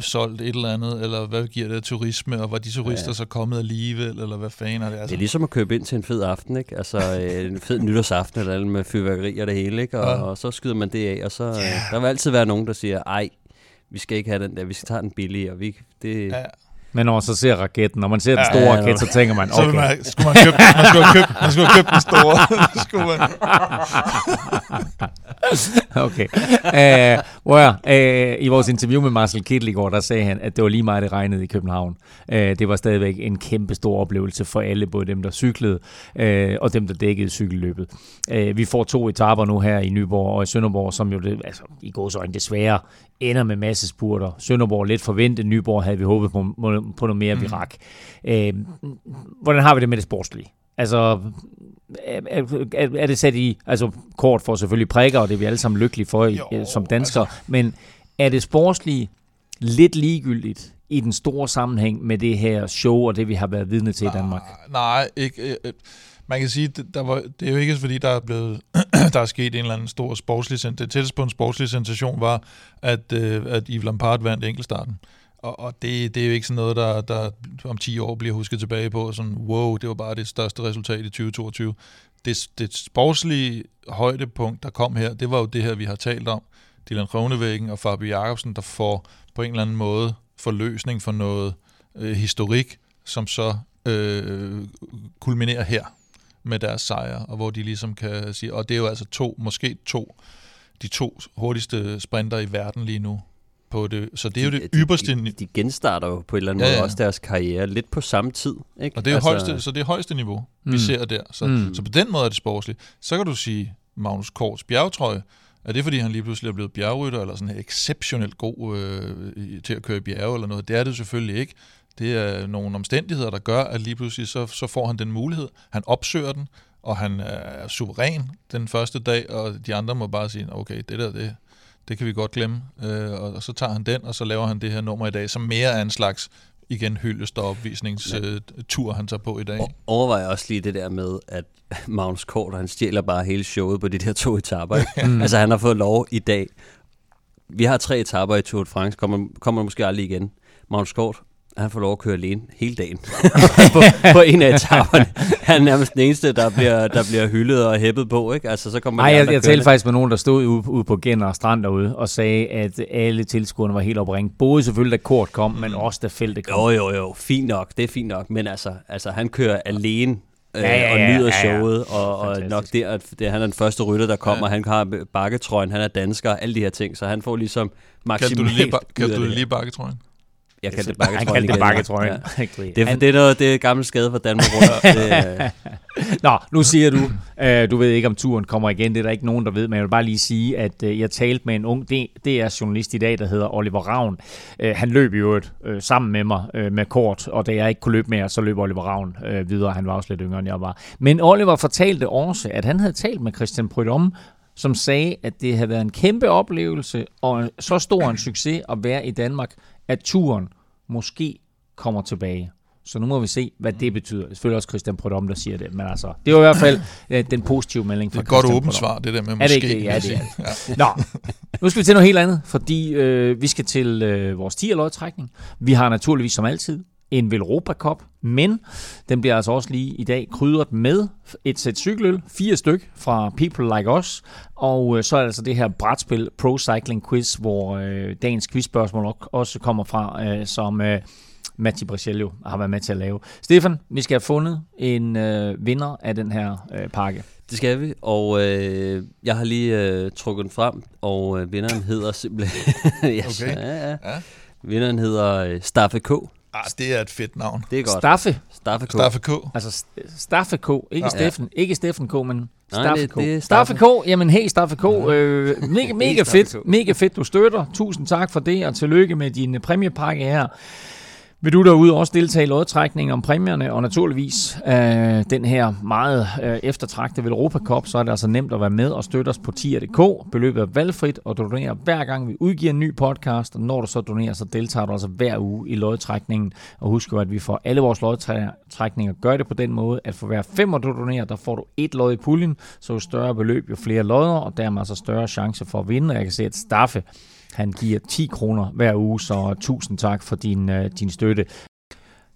solgt et eller andet, eller hvad giver det turisme, og var de turister så kommet alligevel, eller hvad fanden er det? Altså? Det er ligesom at købe ind til en fed aften, ikke? Altså en fed nytårsaften, eller andet med fyrværkeri og det hele, ikke? Og så skyder man det af, og så der vil altid være nogen, der siger, ej, vi skal ikke have den der, vi skal tage den billige, og vi det... Ja. Men når man så ser raketten, når man ser den store raket, så tænker man, okay. Man skulle have købt den store. Okay. I vores interview med Marcel Kittel i går, der sagde han, at det var lige meget, det regnede i København. Det var stadigvæk en kæmpe stor oplevelse for alle, både dem, der cyklede og dem, der dækkede cykelløbet. Vi får 2 etaper nu her i Nyborg og i Sønderborg, som jo i gåseøjne desværre ender med masse spurter. Sønderborg lidt forventet, Nyborg havde vi håbet på noget mere virak. Hvordan har vi det med det sportslige? Altså, er det sat i... Altså, Cort får selvfølgelig prikker, og det er vi alle sammen lykkelige for som danskere. Altså. Men er det sportslige lidt ligegyldigt i den store sammenhæng med det her show, og det vi har været vidne til i Danmark? Nej, ikke... Man kan sige, det er jo ikke, fordi der er sket en eller anden stor sportslig sensation. Det tættest på en sportslig sensation var, at Yves Lampaert vandt enkeltstarten. Og det er jo ikke sådan noget, der om 10 år bliver husket tilbage på, sådan, wow, det var bare det største resultat i 2022. Det sportslige højdepunkt, der kom her, det var jo det her, vi har talt om. Dylan Groenewegen og Fabio Jakobsen, der får på en eller anden måde forløsning for noget historik, som så kulminerer her med deres sejre, og hvor de ligesom kan sige, og det er jo altså de to hurtigste sprinter i verden lige nu. På det. Så det er jo det ypperste. De genstarter jo på et eller andet måde også deres karriere lidt på samme tid. Ikke? Og det er højeste niveau, vi ser der. Så på den måde er det sportsligt. Så kan du sige, Magnus Corts bjergetrøje, er det fordi han lige pludselig er blevet bjergrytter, eller sådan exceptionelt god til at køre i bjerge eller noget? Det er det selvfølgelig ikke. Det er nogle omstændigheder, der gør, at lige pludselig så får han den mulighed. Han opsøger den, og han er suveræn den første dag, og de andre må bare sige, okay, det kan vi godt glemme, og så tager han den, og så laver han det her nummer i dag, som mere er en slags, igen, hyldest og opvisningstur, han tager på i dag. Overvej også lige det der med, at Magnus Cort, han stjæler bare hele showet på de der 2 etaper. Altså, han har fået lov i dag. Vi har 3 etaper i Tour de France, kommer måske aldrig igen. Magnus Cort, han får lov at køre alene hele dagen på en af etaperne. Han er nærmest den eneste, der bliver hyldet og hæppet på, ikke? Altså, så kommer jeg talte faktisk med nogen, der stod ude på Genner Strand derude og sagde, at alle tilskuerne var helt opringet. Både selvfølgelig, da Cort kom, men også da feltet kom. Jo, fint nok, det er fint nok. Men altså han kører alene og nyder showet, og nok det han er den første rytter, der kommer. Han har bakketrøjen, han er dansker, alle de her ting, så han får ligesom maksimalt. Kan du lige bakketrøjen? Jeg kaldte det bakketrøjen. Det er gammel skade for Danmark rundt. Nå, nu siger du, du ved ikke, om turen kommer igen. Det er der ikke nogen, der ved. Men jeg vil bare lige sige, at jeg talte med en ung DR-journalist i dag, der hedder Oliver Ravn. Han løb jo sammen med mig med Cort, og da jeg ikke kunne løbe mere, så løb Oliver Ravn videre. Han var også lidt yngre, end jeg var. Men Oliver fortalte også, at han havde talt med Christian Prudhomme, som sagde, at det havde været en kæmpe oplevelse og så stor en succes at være i Danmark, at turen måske kommer tilbage. Så nu må vi se, hvad det betyder. Selvfølgelig også Christian Prudhomme, der siger det, men altså, det er i hvert fald den positive melding fra Christian Prudhomme. Det er et godt åbent svar, det der med måske. Er det ikke det? Ja, det er det. Nå, nu skal vi til noget helt andet, fordi vi skal til vores 10-lodtrækning. Vi har naturligvis som altid en Velropa Cup, men den bliver altså også lige i dag krydret med et sæt cykeløl, 4 styk fra People Like Us, og så er altså det her brætspil Pro Cycling Quiz, hvor dagens quizspørgsmål også kommer fra, som Matti Brichello har været med til at lave. Stefan, vi skal have fundet en vinder af den her pakke. Det skal vi, og jeg har lige trukket den frem, og vinderen hedder simpelthen... yes, okay. Ja. Vinderen hedder Staffe K. Ah, det er et fedt navn. Det er godt. Staffe K. Altså Staffe K, ikke Steffen, ikke Steffen K, men Staffe K. Staffe K, jamen hey Staffe K, mega fedt, mega fedt du støtter. Tusind tak for det, og tillykke med din præmiepakke her. Vil du derude også deltage i lodtrækning om præmierne, og naturligvis den her meget eftertragtede Velropa Cup, så er det altså nemt at være med og støtte os på tier.dk. Beløbet er valgfrit, og du donerer hver gang vi udgiver en ny podcast, og når du så donerer, så deltager du altså hver uge i lodtrækningen. Og husk jo, at vi får alle vores lodtrækninger gør det på den måde, at for hver 5 du donerer, der får du 1 lod i puljen, så jo større beløb, jo flere lodder, og dermed altså større chance for at vinde. Og jeg kan se et Staffe, han giver 10 kroner hver uge, så tusind tak for din støtte.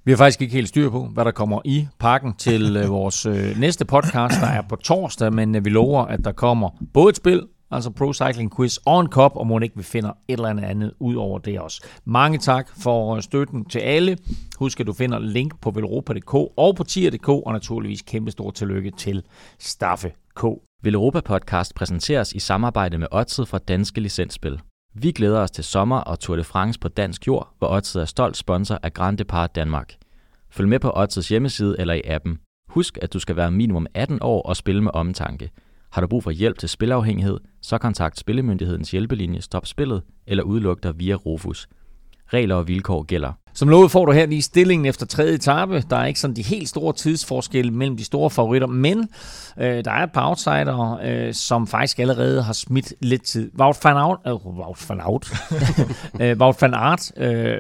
Vi har faktisk ikke helt styr på, hvad der kommer i pakken til vores næste podcast, der er på torsdag, men vi lover, at der kommer både et spil, altså Pro Cycling Quiz og en kop, og må ikke vi finder et eller andet ud over det også. Mange tak for støtten til alle. Husk, at du finder link på velropa.dk og på tier.dk, og naturligvis kæmpestor tillykke til Staffe K. Velropa Podcast præsenteres i samarbejde med Odset fra Danske Licensspil. Vi glæder os til sommer og Tour de France på dansk jord, hvor Odset er stolt sponsor af Grand Depart Danmark. Følg med på Odsets hjemmeside eller i appen. Husk, at du skal være minimum 18 år og spille med omtanke. Har du brug for hjælp til spilafhængighed, så kontakt Spillemyndighedens hjælpelinje Stop Spillet eller udluk dig via Rofus. Regler og vilkår gælder. Som lovet får du her lige stillingen efter tredje etape. Der er ikke sådan de helt store tidsforskelle mellem de store favoritter, men der er et par outsider, som faktisk allerede har smidt lidt tid. Wout van Aert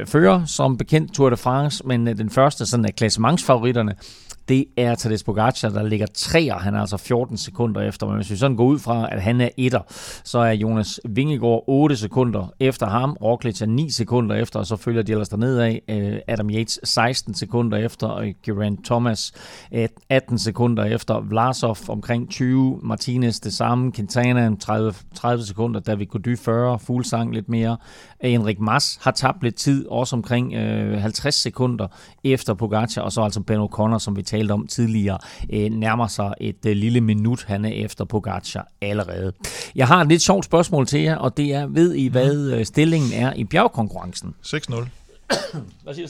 fører som bekendt Tour de France, men den første sådan er klassementsfavoritterne. Det er Tadej Pogačar, der ligger 3'er. Han er altså 14 sekunder efter. Men hvis vi sådan går ud fra, at han er 1'er, så er Jonas Vingegaard 8 sekunder efter ham. Roglic er 9 sekunder efter, og så følger de ellers dernede af. Adam Yates 16 sekunder efter, og Geraint Thomas 18 sekunder efter. Vlasov omkring 20, Martinez det samme, Quintana 30 sekunder, David Gody 40, Fuglsang lidt mere. Enric Mas har tabt lidt tid, også omkring 50 sekunder efter Pogačar, og så altså Ben O'Connor, som vi talte om tidligere, nærmer sig et lille minut, han er efter Pogačar allerede. Jeg har et lidt sjovt spørgsmål til jer, og det er, ved I hvad stillingen er i bjergkonkurrencen? 6-0. Hvad siger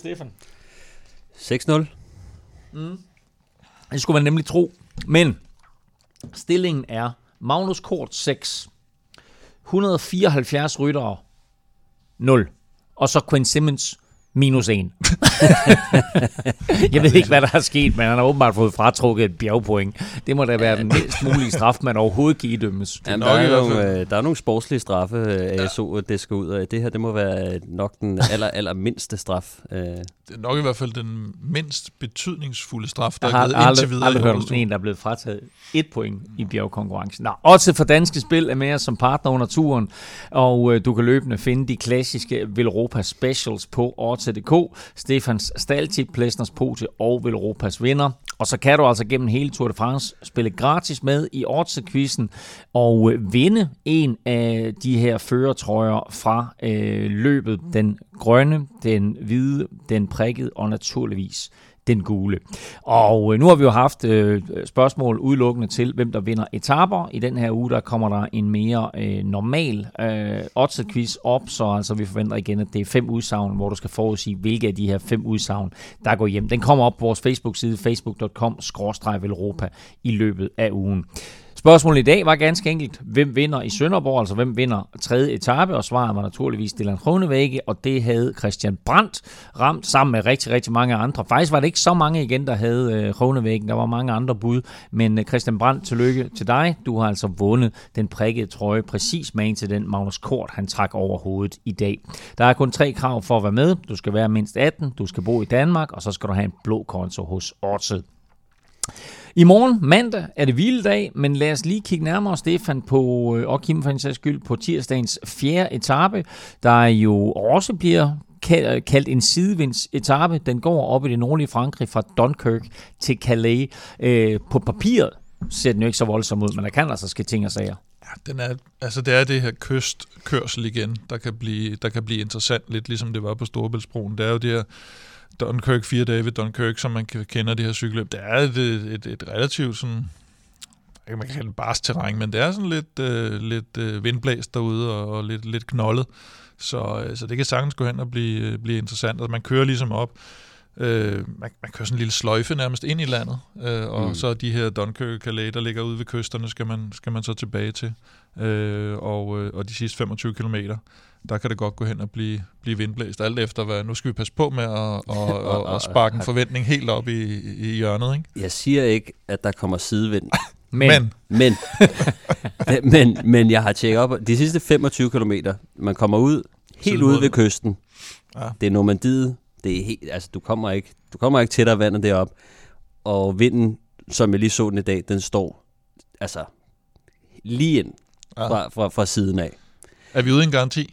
Stefan? 6-0. Det skulle man nemlig tro, men stillingen er Magnus Cort 6, 174 ryttere 0, og så Quinn Simmons -1. Jeg ved ikke, hvad der er sket, men han har åbenbart fået fratrukket et bjergpoint. Det må da være den mest mulige straf, man overhovedet kan idømmes. Ja, der er nogle sportslige straffe, jeg så, det skal ud af. Det her, det må være nok den allermindste straf. Det er nok i hvert fald den mindst betydningsfulde straf, der er givet indtil videre. Jeg har aldrig hørt om en, der er blevet frataget 1 point i bjergkonkurrencen. Nå, også for Danske Spil er med os som partner under turen, og du kan løbende finde de klassiske Velropa Specials på Odset.dk, Stefans Staltip, Plesners Pote og Velropas vinder. Og så kan du altså gennem hele Tour de France spille gratis med i Odset-quizzen og vinde en af de her førertrøjer fra løbet. Den grønne, den hvide, den prikkede og naturligvis den gule. Og nu har vi jo haft spørgsmål udelukkende til, hvem der vinder etaper. I den her uge, der kommer der en mere normal odds-quiz op, så altså, vi forventer igen, at det er 5 udsagn, hvor du skal forudsige, hvilke af de her 5 udsagn, der går hjem. Den kommer op på vores Facebook-side, facebook.com/velropa i løbet af ugen. Spørgsmålet i dag var ganske enkelt, hvem vinder i Sønderborg, altså hvem vinder tredje etape, og svaret var naturligvis Dylan Groenewegen, og det havde Christian Brandt ramt sammen med rigtig, rigtig mange andre. Faktisk var det ikke så mange igen, der havde Groenewegen, der var mange andre bud, men Christian Brandt, tillykke til dig. Du har altså vundet den prikkede trøje, præcis med til den Magnus Cort, han trak over hovedet i dag. Der er kun 3 krav for at være med. Du skal være mindst 18, du skal bo i Danmark, og så skal du have en blå konto hos Odset. I morgen, mandag, er det hviledag, men lad os lige kigge nærmere, Stefan, på, og Kim for en sags skyld, på tirsdagens 4. etape, der jo også bliver kaldt en sidevindsetape. Den går op i det nordlige Frankrig fra Dunkirk til Calais. På papiret ser den jo ikke så voldsom ud, men der kan altså ske ting og sager. Ja, den er, altså det er det her kystkørsel igen, der kan blive interessant, lidt ligesom det var på Storebæltsbroen. Det er jo det her Dunkirk, 4 dage ved Dunkirk, som man kender det her cykelløb. Det er et relativt sådan, man kan kalde det barsterræn, men det er sådan lidt vindblæst derude og lidt knoldet. Så det kan sagtens gå hen og blive interessant. Altså man kører ligesom op. Man kører sådan en lille sløjfe nærmest ind i landet, og så de her Dunkirk-Calais, der ligger ude ved kysterne, skal man så tilbage til. Og de sidste 25 kilometer, der kan det godt gå hen og blive vindblæst, alt efter hvad. Nu skal vi passe på med at sparke en forventning helt op i hjørnet, ikke? Jeg siger ikke, at der kommer sidevind. Men jeg har tjekket op. De sidste 25 kilometer, man kommer ud, helt ude ved kysten. Ja. Det er Normandiet. Det er helt, altså du kommer ikke tættere vandet derop, og vinden, som jeg lige så den i dag, den står altså lige ind fra siden af. Er vi ude i en garanti?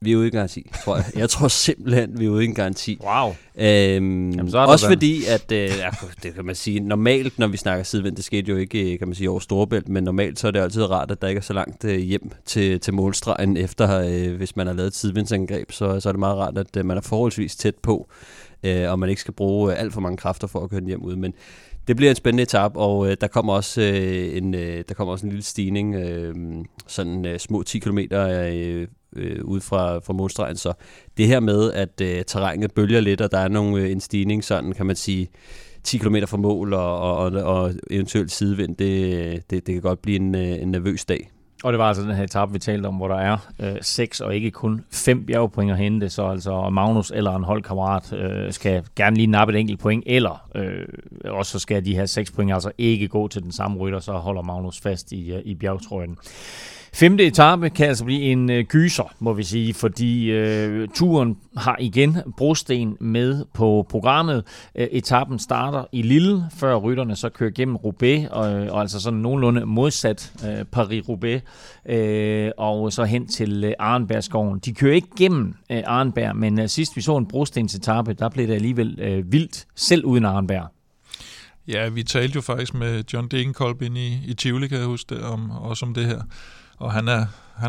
Vi er ude i en garanti, tror jeg. Jeg tror simpelthen, vi er ude i en garanti. Wow. Jamen, også den. Fordi, at det kan man sige, normalt, når vi snakker sidevind, det skete jo ikke, kan man sige, over Storebælt, men normalt så er det altid rart, at der ikke er så langt hjem til målstregen efter, hvis man har lavet et sidevindsangreb, så er det meget rart, at man er forholdsvis tæt på, og man ikke skal bruge alt for mange kræfter for at køre den hjem ud, men det bliver en spændende etape, og der kommer også en lille stigning, små 10 kilometer ud fra målstregen. Så det her med, at terrænet bølger lidt, og der er en stigning, sådan kan man sige, 10 kilometer fra mål og eventuelt sidevind, det kan godt blive en nervøs dag. Og det var altså den her etape, vi talte om, hvor der er 6 og ikke kun 5 bjergpoint at hente, så altså Magnus eller en holdkammerat skal gerne lige nappe et enkelt point, eller også skal de her 6 point altså ikke gå til den samme rytter, så holder Magnus fast i bjergtrøjen. 5. etape kan altså blive en gyser, må vi sige, fordi turen har igen brosten med på programmet. Etappen starter i Lille, før rytterne så kører gennem Roubaix, og altså sådan nogenlunde modsat Paris-Roubaix, og så hen til Arnbergskoven. De kører ikke gennem Arnberg, men sidst vi så en brostensetappe, der blev det alligevel vildt, selv uden Arnberg. Ja, vi talte jo faktisk med John Degenkolb inde i Tivoli, kan jeg huske det, også om det her. Og han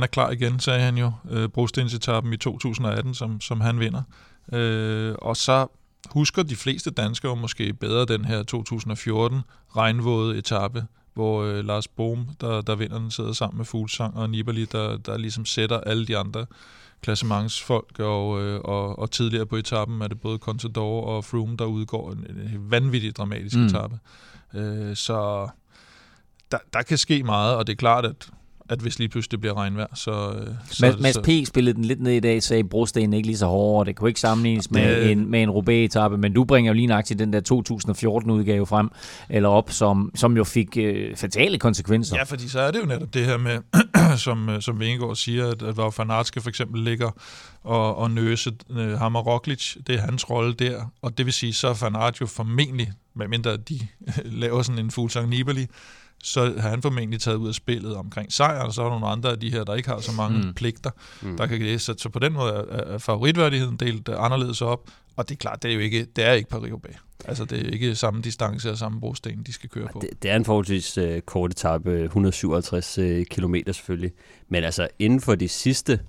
er klar igen, sagde han jo, brostensetappen i 2018, som han vinder. Og så husker de fleste danskere måske bedre den her 2014 regnvåde etape, hvor Lars Bohm, der vinder den, sidder sammen med Fuglsang og Nibali, der ligesom sætter alle de andre klassementsfolk, og tidligere på etappen er det både Contador og Froome, der udgår en vanvittig dramatisk etape. Så der kan ske meget, og det er klart, at hvis lige pludselig det bliver regnvejr, så Mads P. spillede den lidt ned i dag, sagde brosten ikke lige så hård, og det kunne ikke sammenlignes med en Roubaix-etappe, men du bringer jo lige nøjagtigt den der 2014-udgave frem, eller op, som jo fik fatale konsekvenser. Ja, fordi så er det jo netop det her med, som Vingegaard siger, at Wout van Aert for eksempel ligger og nøse ham og Roglic, det er hans rolle der, og det vil sige, så er van Aert jo formentlig, medmindre de laver sådan en Fuglsang Nibali, så har han formentlig taget ud af spillet omkring sejren, og så er nogle andre af de her, der ikke har så mange pligter, der kan det. Så på den måde er favoritværdigheden delt anderledes op, og det er klart, det er jo ikke, det er ikke Paris-Roubaix. Altså, det er ikke samme distance og samme brosten, de skal køre på. Det er en forholdsvis kort etape, 157 km selvfølgelig, men altså inden for de sidste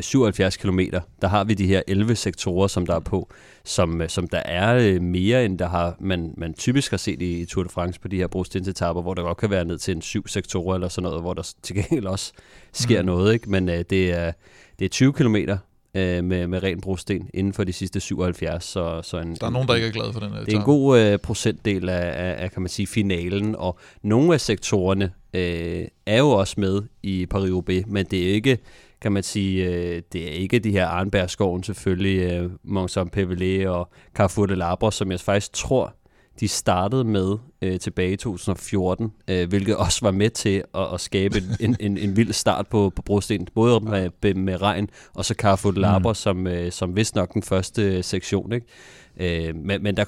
77 kilometer, der har vi de her 11 sektorer, som der er på, som der er mere, end der har man typisk har set i Tour de France på de her brostensetapper, hvor der godt kan være ned til en 7 sektorer eller sådan noget, hvor der til gengæld også sker noget, ikke? Men det er 20 kilometer med ren brosten inden for de sidste 77. Så der er nogen, der ikke er glade for den her. Det er en god procentdel af, kan man sige, finalen, og nogle af sektorerne er jo også med i Paris-Roubaix, men det er ikke, kan man sige, det er ikke de her Arnbergskoven selvfølgelig, Mont Saint-Pévelé og Carrefour de Labre, som jeg faktisk tror, de startede med tilbage i 2014, hvilket også var med til at skabe en vild start på brosten, både med regn og så Carrefour de Labre, som vist nok den første sektion, ikke? Men der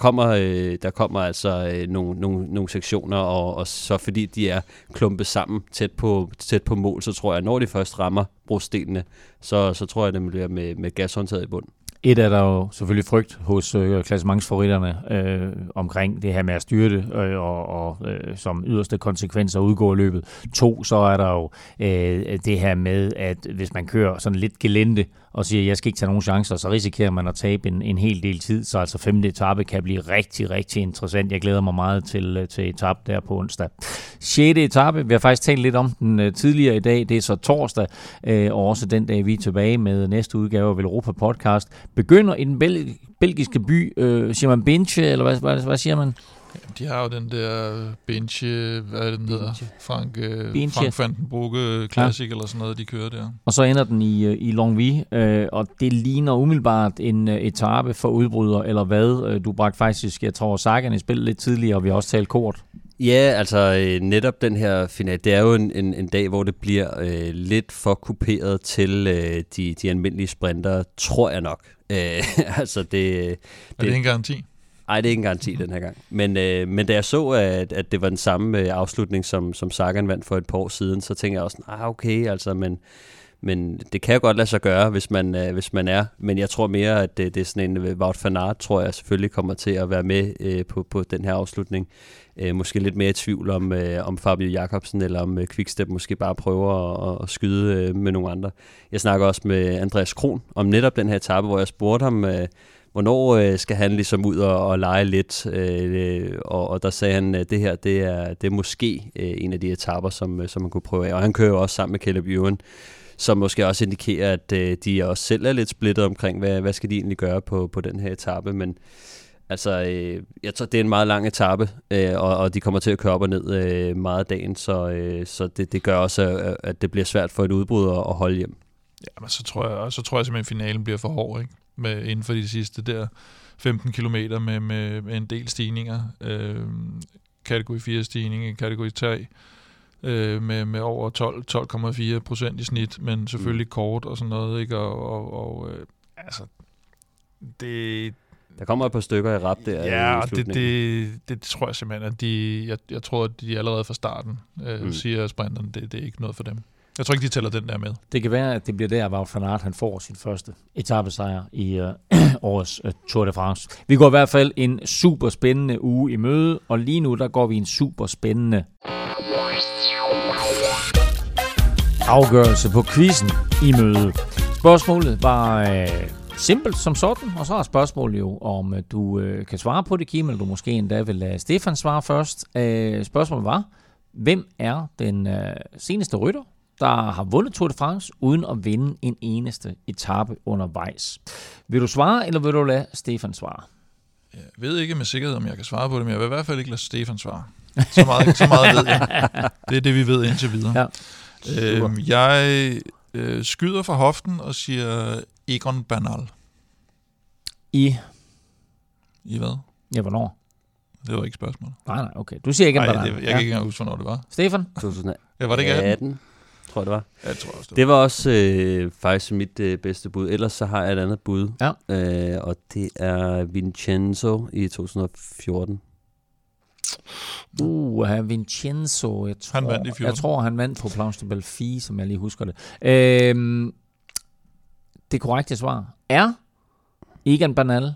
kommer altså nogle sektioner, og så fordi de er klumpet sammen tæt på mål, så tror jeg, når de først rammer brostenene, så tror jeg, det bliver med gashåndtaget i bunden. Et er der jo selvfølgelig frygt hos klassementsfavoritterne omkring det her med at styre det, og som yderste konsekvenser udgår løbet. To, så er der jo det her med, at hvis man kører sådan lidt gelente og siger, jeg skal ikke tage nogen chancer, så risikerer man at tabe en hel del tid. Så altså 5. etape kan blive rigtig, rigtig interessant. Jeg glæder mig meget til etape der på onsdag. 6. etape, vi har faktisk talt lidt om den tidligere i dag, det er så torsdag, og også den dag, vi er tilbage med næste udgave af Velropa Podcast. Begynder i den belgiske by, siger man Binche, eller hvad siger man? Jamen, de har jo den der Binche, hvad er det, den hedder? Frank van den Broeke Classic, ja, eller sådan noget, de kører der. Og så ender den i Longwy, og det ligner umiddelbart en etape for udbryder, eller hvad? Du bragte faktisk, jeg tror, Sagan i spil lidt tidligere, og vi har også talt kort. Ja, altså netop den her finale, det er jo en dag, hvor det bliver lidt for kuperet til de almindelige sprinter, tror jeg nok. Altså det er det en garanti? Nej, det er ikke en garanti den her gang. Men da jeg så, at det var den samme afslutning, som Sagan vandt for et par år siden, så tænkte jeg også, nej, okay, altså, men det kan jo godt lade sig gøre, hvis man er. Men jeg tror mere, at det er sådan en Wout van Aert, tror jeg selvfølgelig kommer til at være med på den her afslutning. Måske lidt mere i tvivl om Fabio Jakobsen, eller om Quickstep måske bare prøver at skyde med nogle andre. Jeg snakker også med Andreas Kron om netop den her etape, hvor jeg spurgte ham, hvornår skal han ligesom ud og lege lidt? Og der sagde han, at det her det er måske en af de etaper, som man kunne prøve af. Og han kører jo også sammen med Caleb Ewan, som måske også indikerer, at de også selv er lidt splittet omkring, hvad skal de egentlig gøre på den her etape. Men altså, jeg tror, det er en meget lang etape, og de kommer til at køre op og ned meget af dagen, så det gør også, at det bliver svært for et udbrud at holde hjem. Ja, men så tror jeg simpelthen, at finalen bliver for hård, ikke? Med inden for de sidste der 15 kilometer med en del stigninger, kategori 4 stigning, kategori 3 med over 12,4% i snit, men selvfølgelig kort og sådan noget, ikke? Og altså det, der kommer et par stykker i rap der. Ja, det tror jeg simpelthen, at jeg tror, at de allerede fra starten siger sprinterne, det er ikke noget for dem. Jeg tror ikke, de tæller den der med. Det kan være, at det bliver der, Wout van Aert han får sin første etapesejr i årets Tour de France. Vi går i hvert fald en super spændende uge i møde, og lige nu der går vi en super spændende afgørelse på quizzen i møde. Spørgsmålet var simpelt som sådan, og så er spørgsmålet jo, om du kan svare på det, Kim, eller du måske endda vil lade Stefan svare først. Spørgsmålet var, hvem er den seneste rytter, der har vundet Tour de France uden at vinde en eneste etape undervejs? Vil du svare, eller vil du lade Stefan svare? Jeg ved ikke med sikkerhed, om jeg kan svare på det, men jeg vil i hvert fald ikke lade Stefan svare. Så meget ved jeg. Det er det, vi ved indtil videre. Ja. Jeg skyder fra hoften og siger Egan Bernal. I hvad? Ja, hvornår? Det var ikke spørgsmålet. Nej, okay. Du siger Egan Bernal. Jeg kan ikke engang huske, hvornår det var. Stefan? 2018. Ja, var det ikke 18? Tror jeg, det var. Jeg tror også, det var også faktisk mit bedste bud. Ellers så har jeg et andet bud, ja. Og det er Vincenzo i 2014. Vincenzo. Jeg tror, han vandt på Planche de Belfi, som jeg lige husker det. Det korrekte svar er Egan Bernal.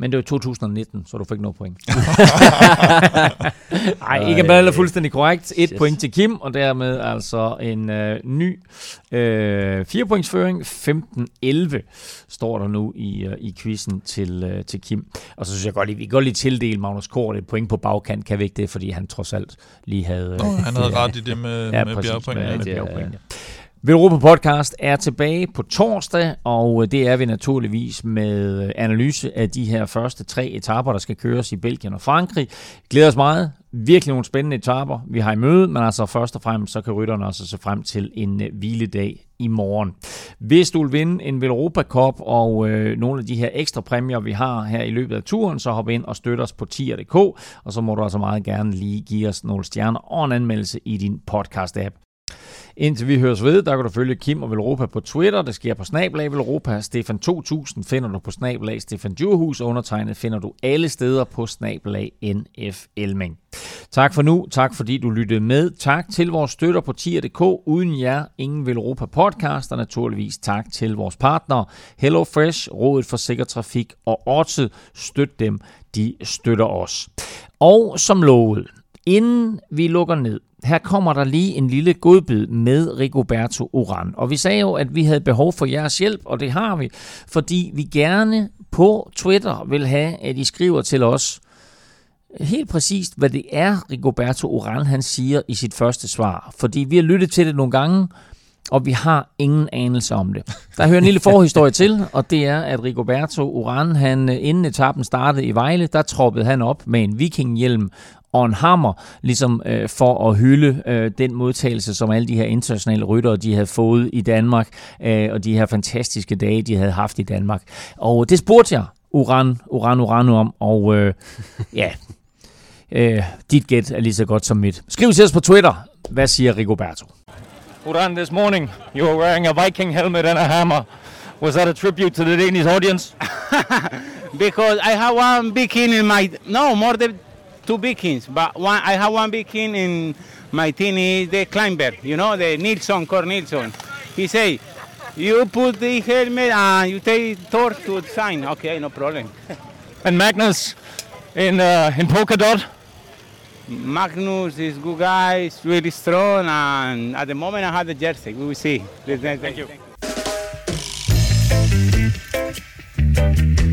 Men det var 2019, så du fik noget point. Nej, Egan Bernal er fuldstændig korrekt. Et point til Kim, og dermed altså en ny 4-pointsføring. 15-11 står der nu i quizzen til Kim. Og så synes jeg godt, vi kan godt lige tildele Magnus Cort et point på bagkant. Kan vi ikke det, fordi han trods alt lige havde... han havde ret i det med bjergpoint. Velropa Podcast er tilbage på torsdag, og det er vi naturligvis med analyse af de her første 3 etaper, der skal køres i Belgien og Frankrig. Glæder os meget. Virkelig nogle spændende etaper, vi har i møde, men altså først og fremmest, så kan rytterne også se frem til en hviledag i morgen. Hvis du vil vinde en Velropa Cup og nogle af de her ekstra præmier, vi har her i løbet af turen, så hop ind og støt os på tier.dk, og så må du altså meget gerne lige give os nogle stjerner og en anmeldelse i din podcast-app. Indtil vi høres ved, der kan du følge Kim og Velropa på Twitter. Det sker på @ Velropa. Stefan 2000 finder du på @ Stefan Jørhus. Undertegnet finder du alle steder på @ NF Elming. Tak for nu. Tak fordi du lyttede med. Tak til vores støtter på tier.dk. Uden jer, ingen Velropa Podcast. Og naturligvis tak til vores partnere. HelloFresh, Rådet for Sikker Trafik og Odset. Støt dem. De støtter os. Og som lovet, inden vi lukker ned, her kommer der lige en lille godbid med Rigoberto Urán. Og vi sagde jo, at vi havde behov for jeres hjælp, og det har vi, fordi vi gerne på Twitter vil have, at I skriver til os helt præcist, hvad det er, Rigoberto Urán han siger i sit første svar. Fordi vi har lyttet til det nogle gange, og vi har ingen anelse om det. Der hører en lille forhistorie til, og det er, at Rigoberto Urán, han inden etappen startede i Vejle, der troppede han op med en vikinghjelm og en hammer, ligesom for at hylde den modtagelse, som alle de her internationale ryttere, de havde fået i Danmark, og de her fantastiske dage, de havde haft i Danmark. Og det spurgte jeg Urán om, og ja, dit gæt er lige så godt som mit. Skriv til os på Twitter, hvad siger Rigoberto? Urán, this morning you were wearing a Viking helmet and a hammer. Was that a tribute to the Danish audience? Because I have one Viking in my... No, more than 2 Vikings, but one, I have one Viking in my team is the climber, you know, the Nilsson, Cort Nilsson. He say, you put the helmet and you take Thor to sign. Okay, no problem. And Magnus in polka dot? Magnus is good guy, is really strong, and at the moment I have the jersey. We will see. Thank you.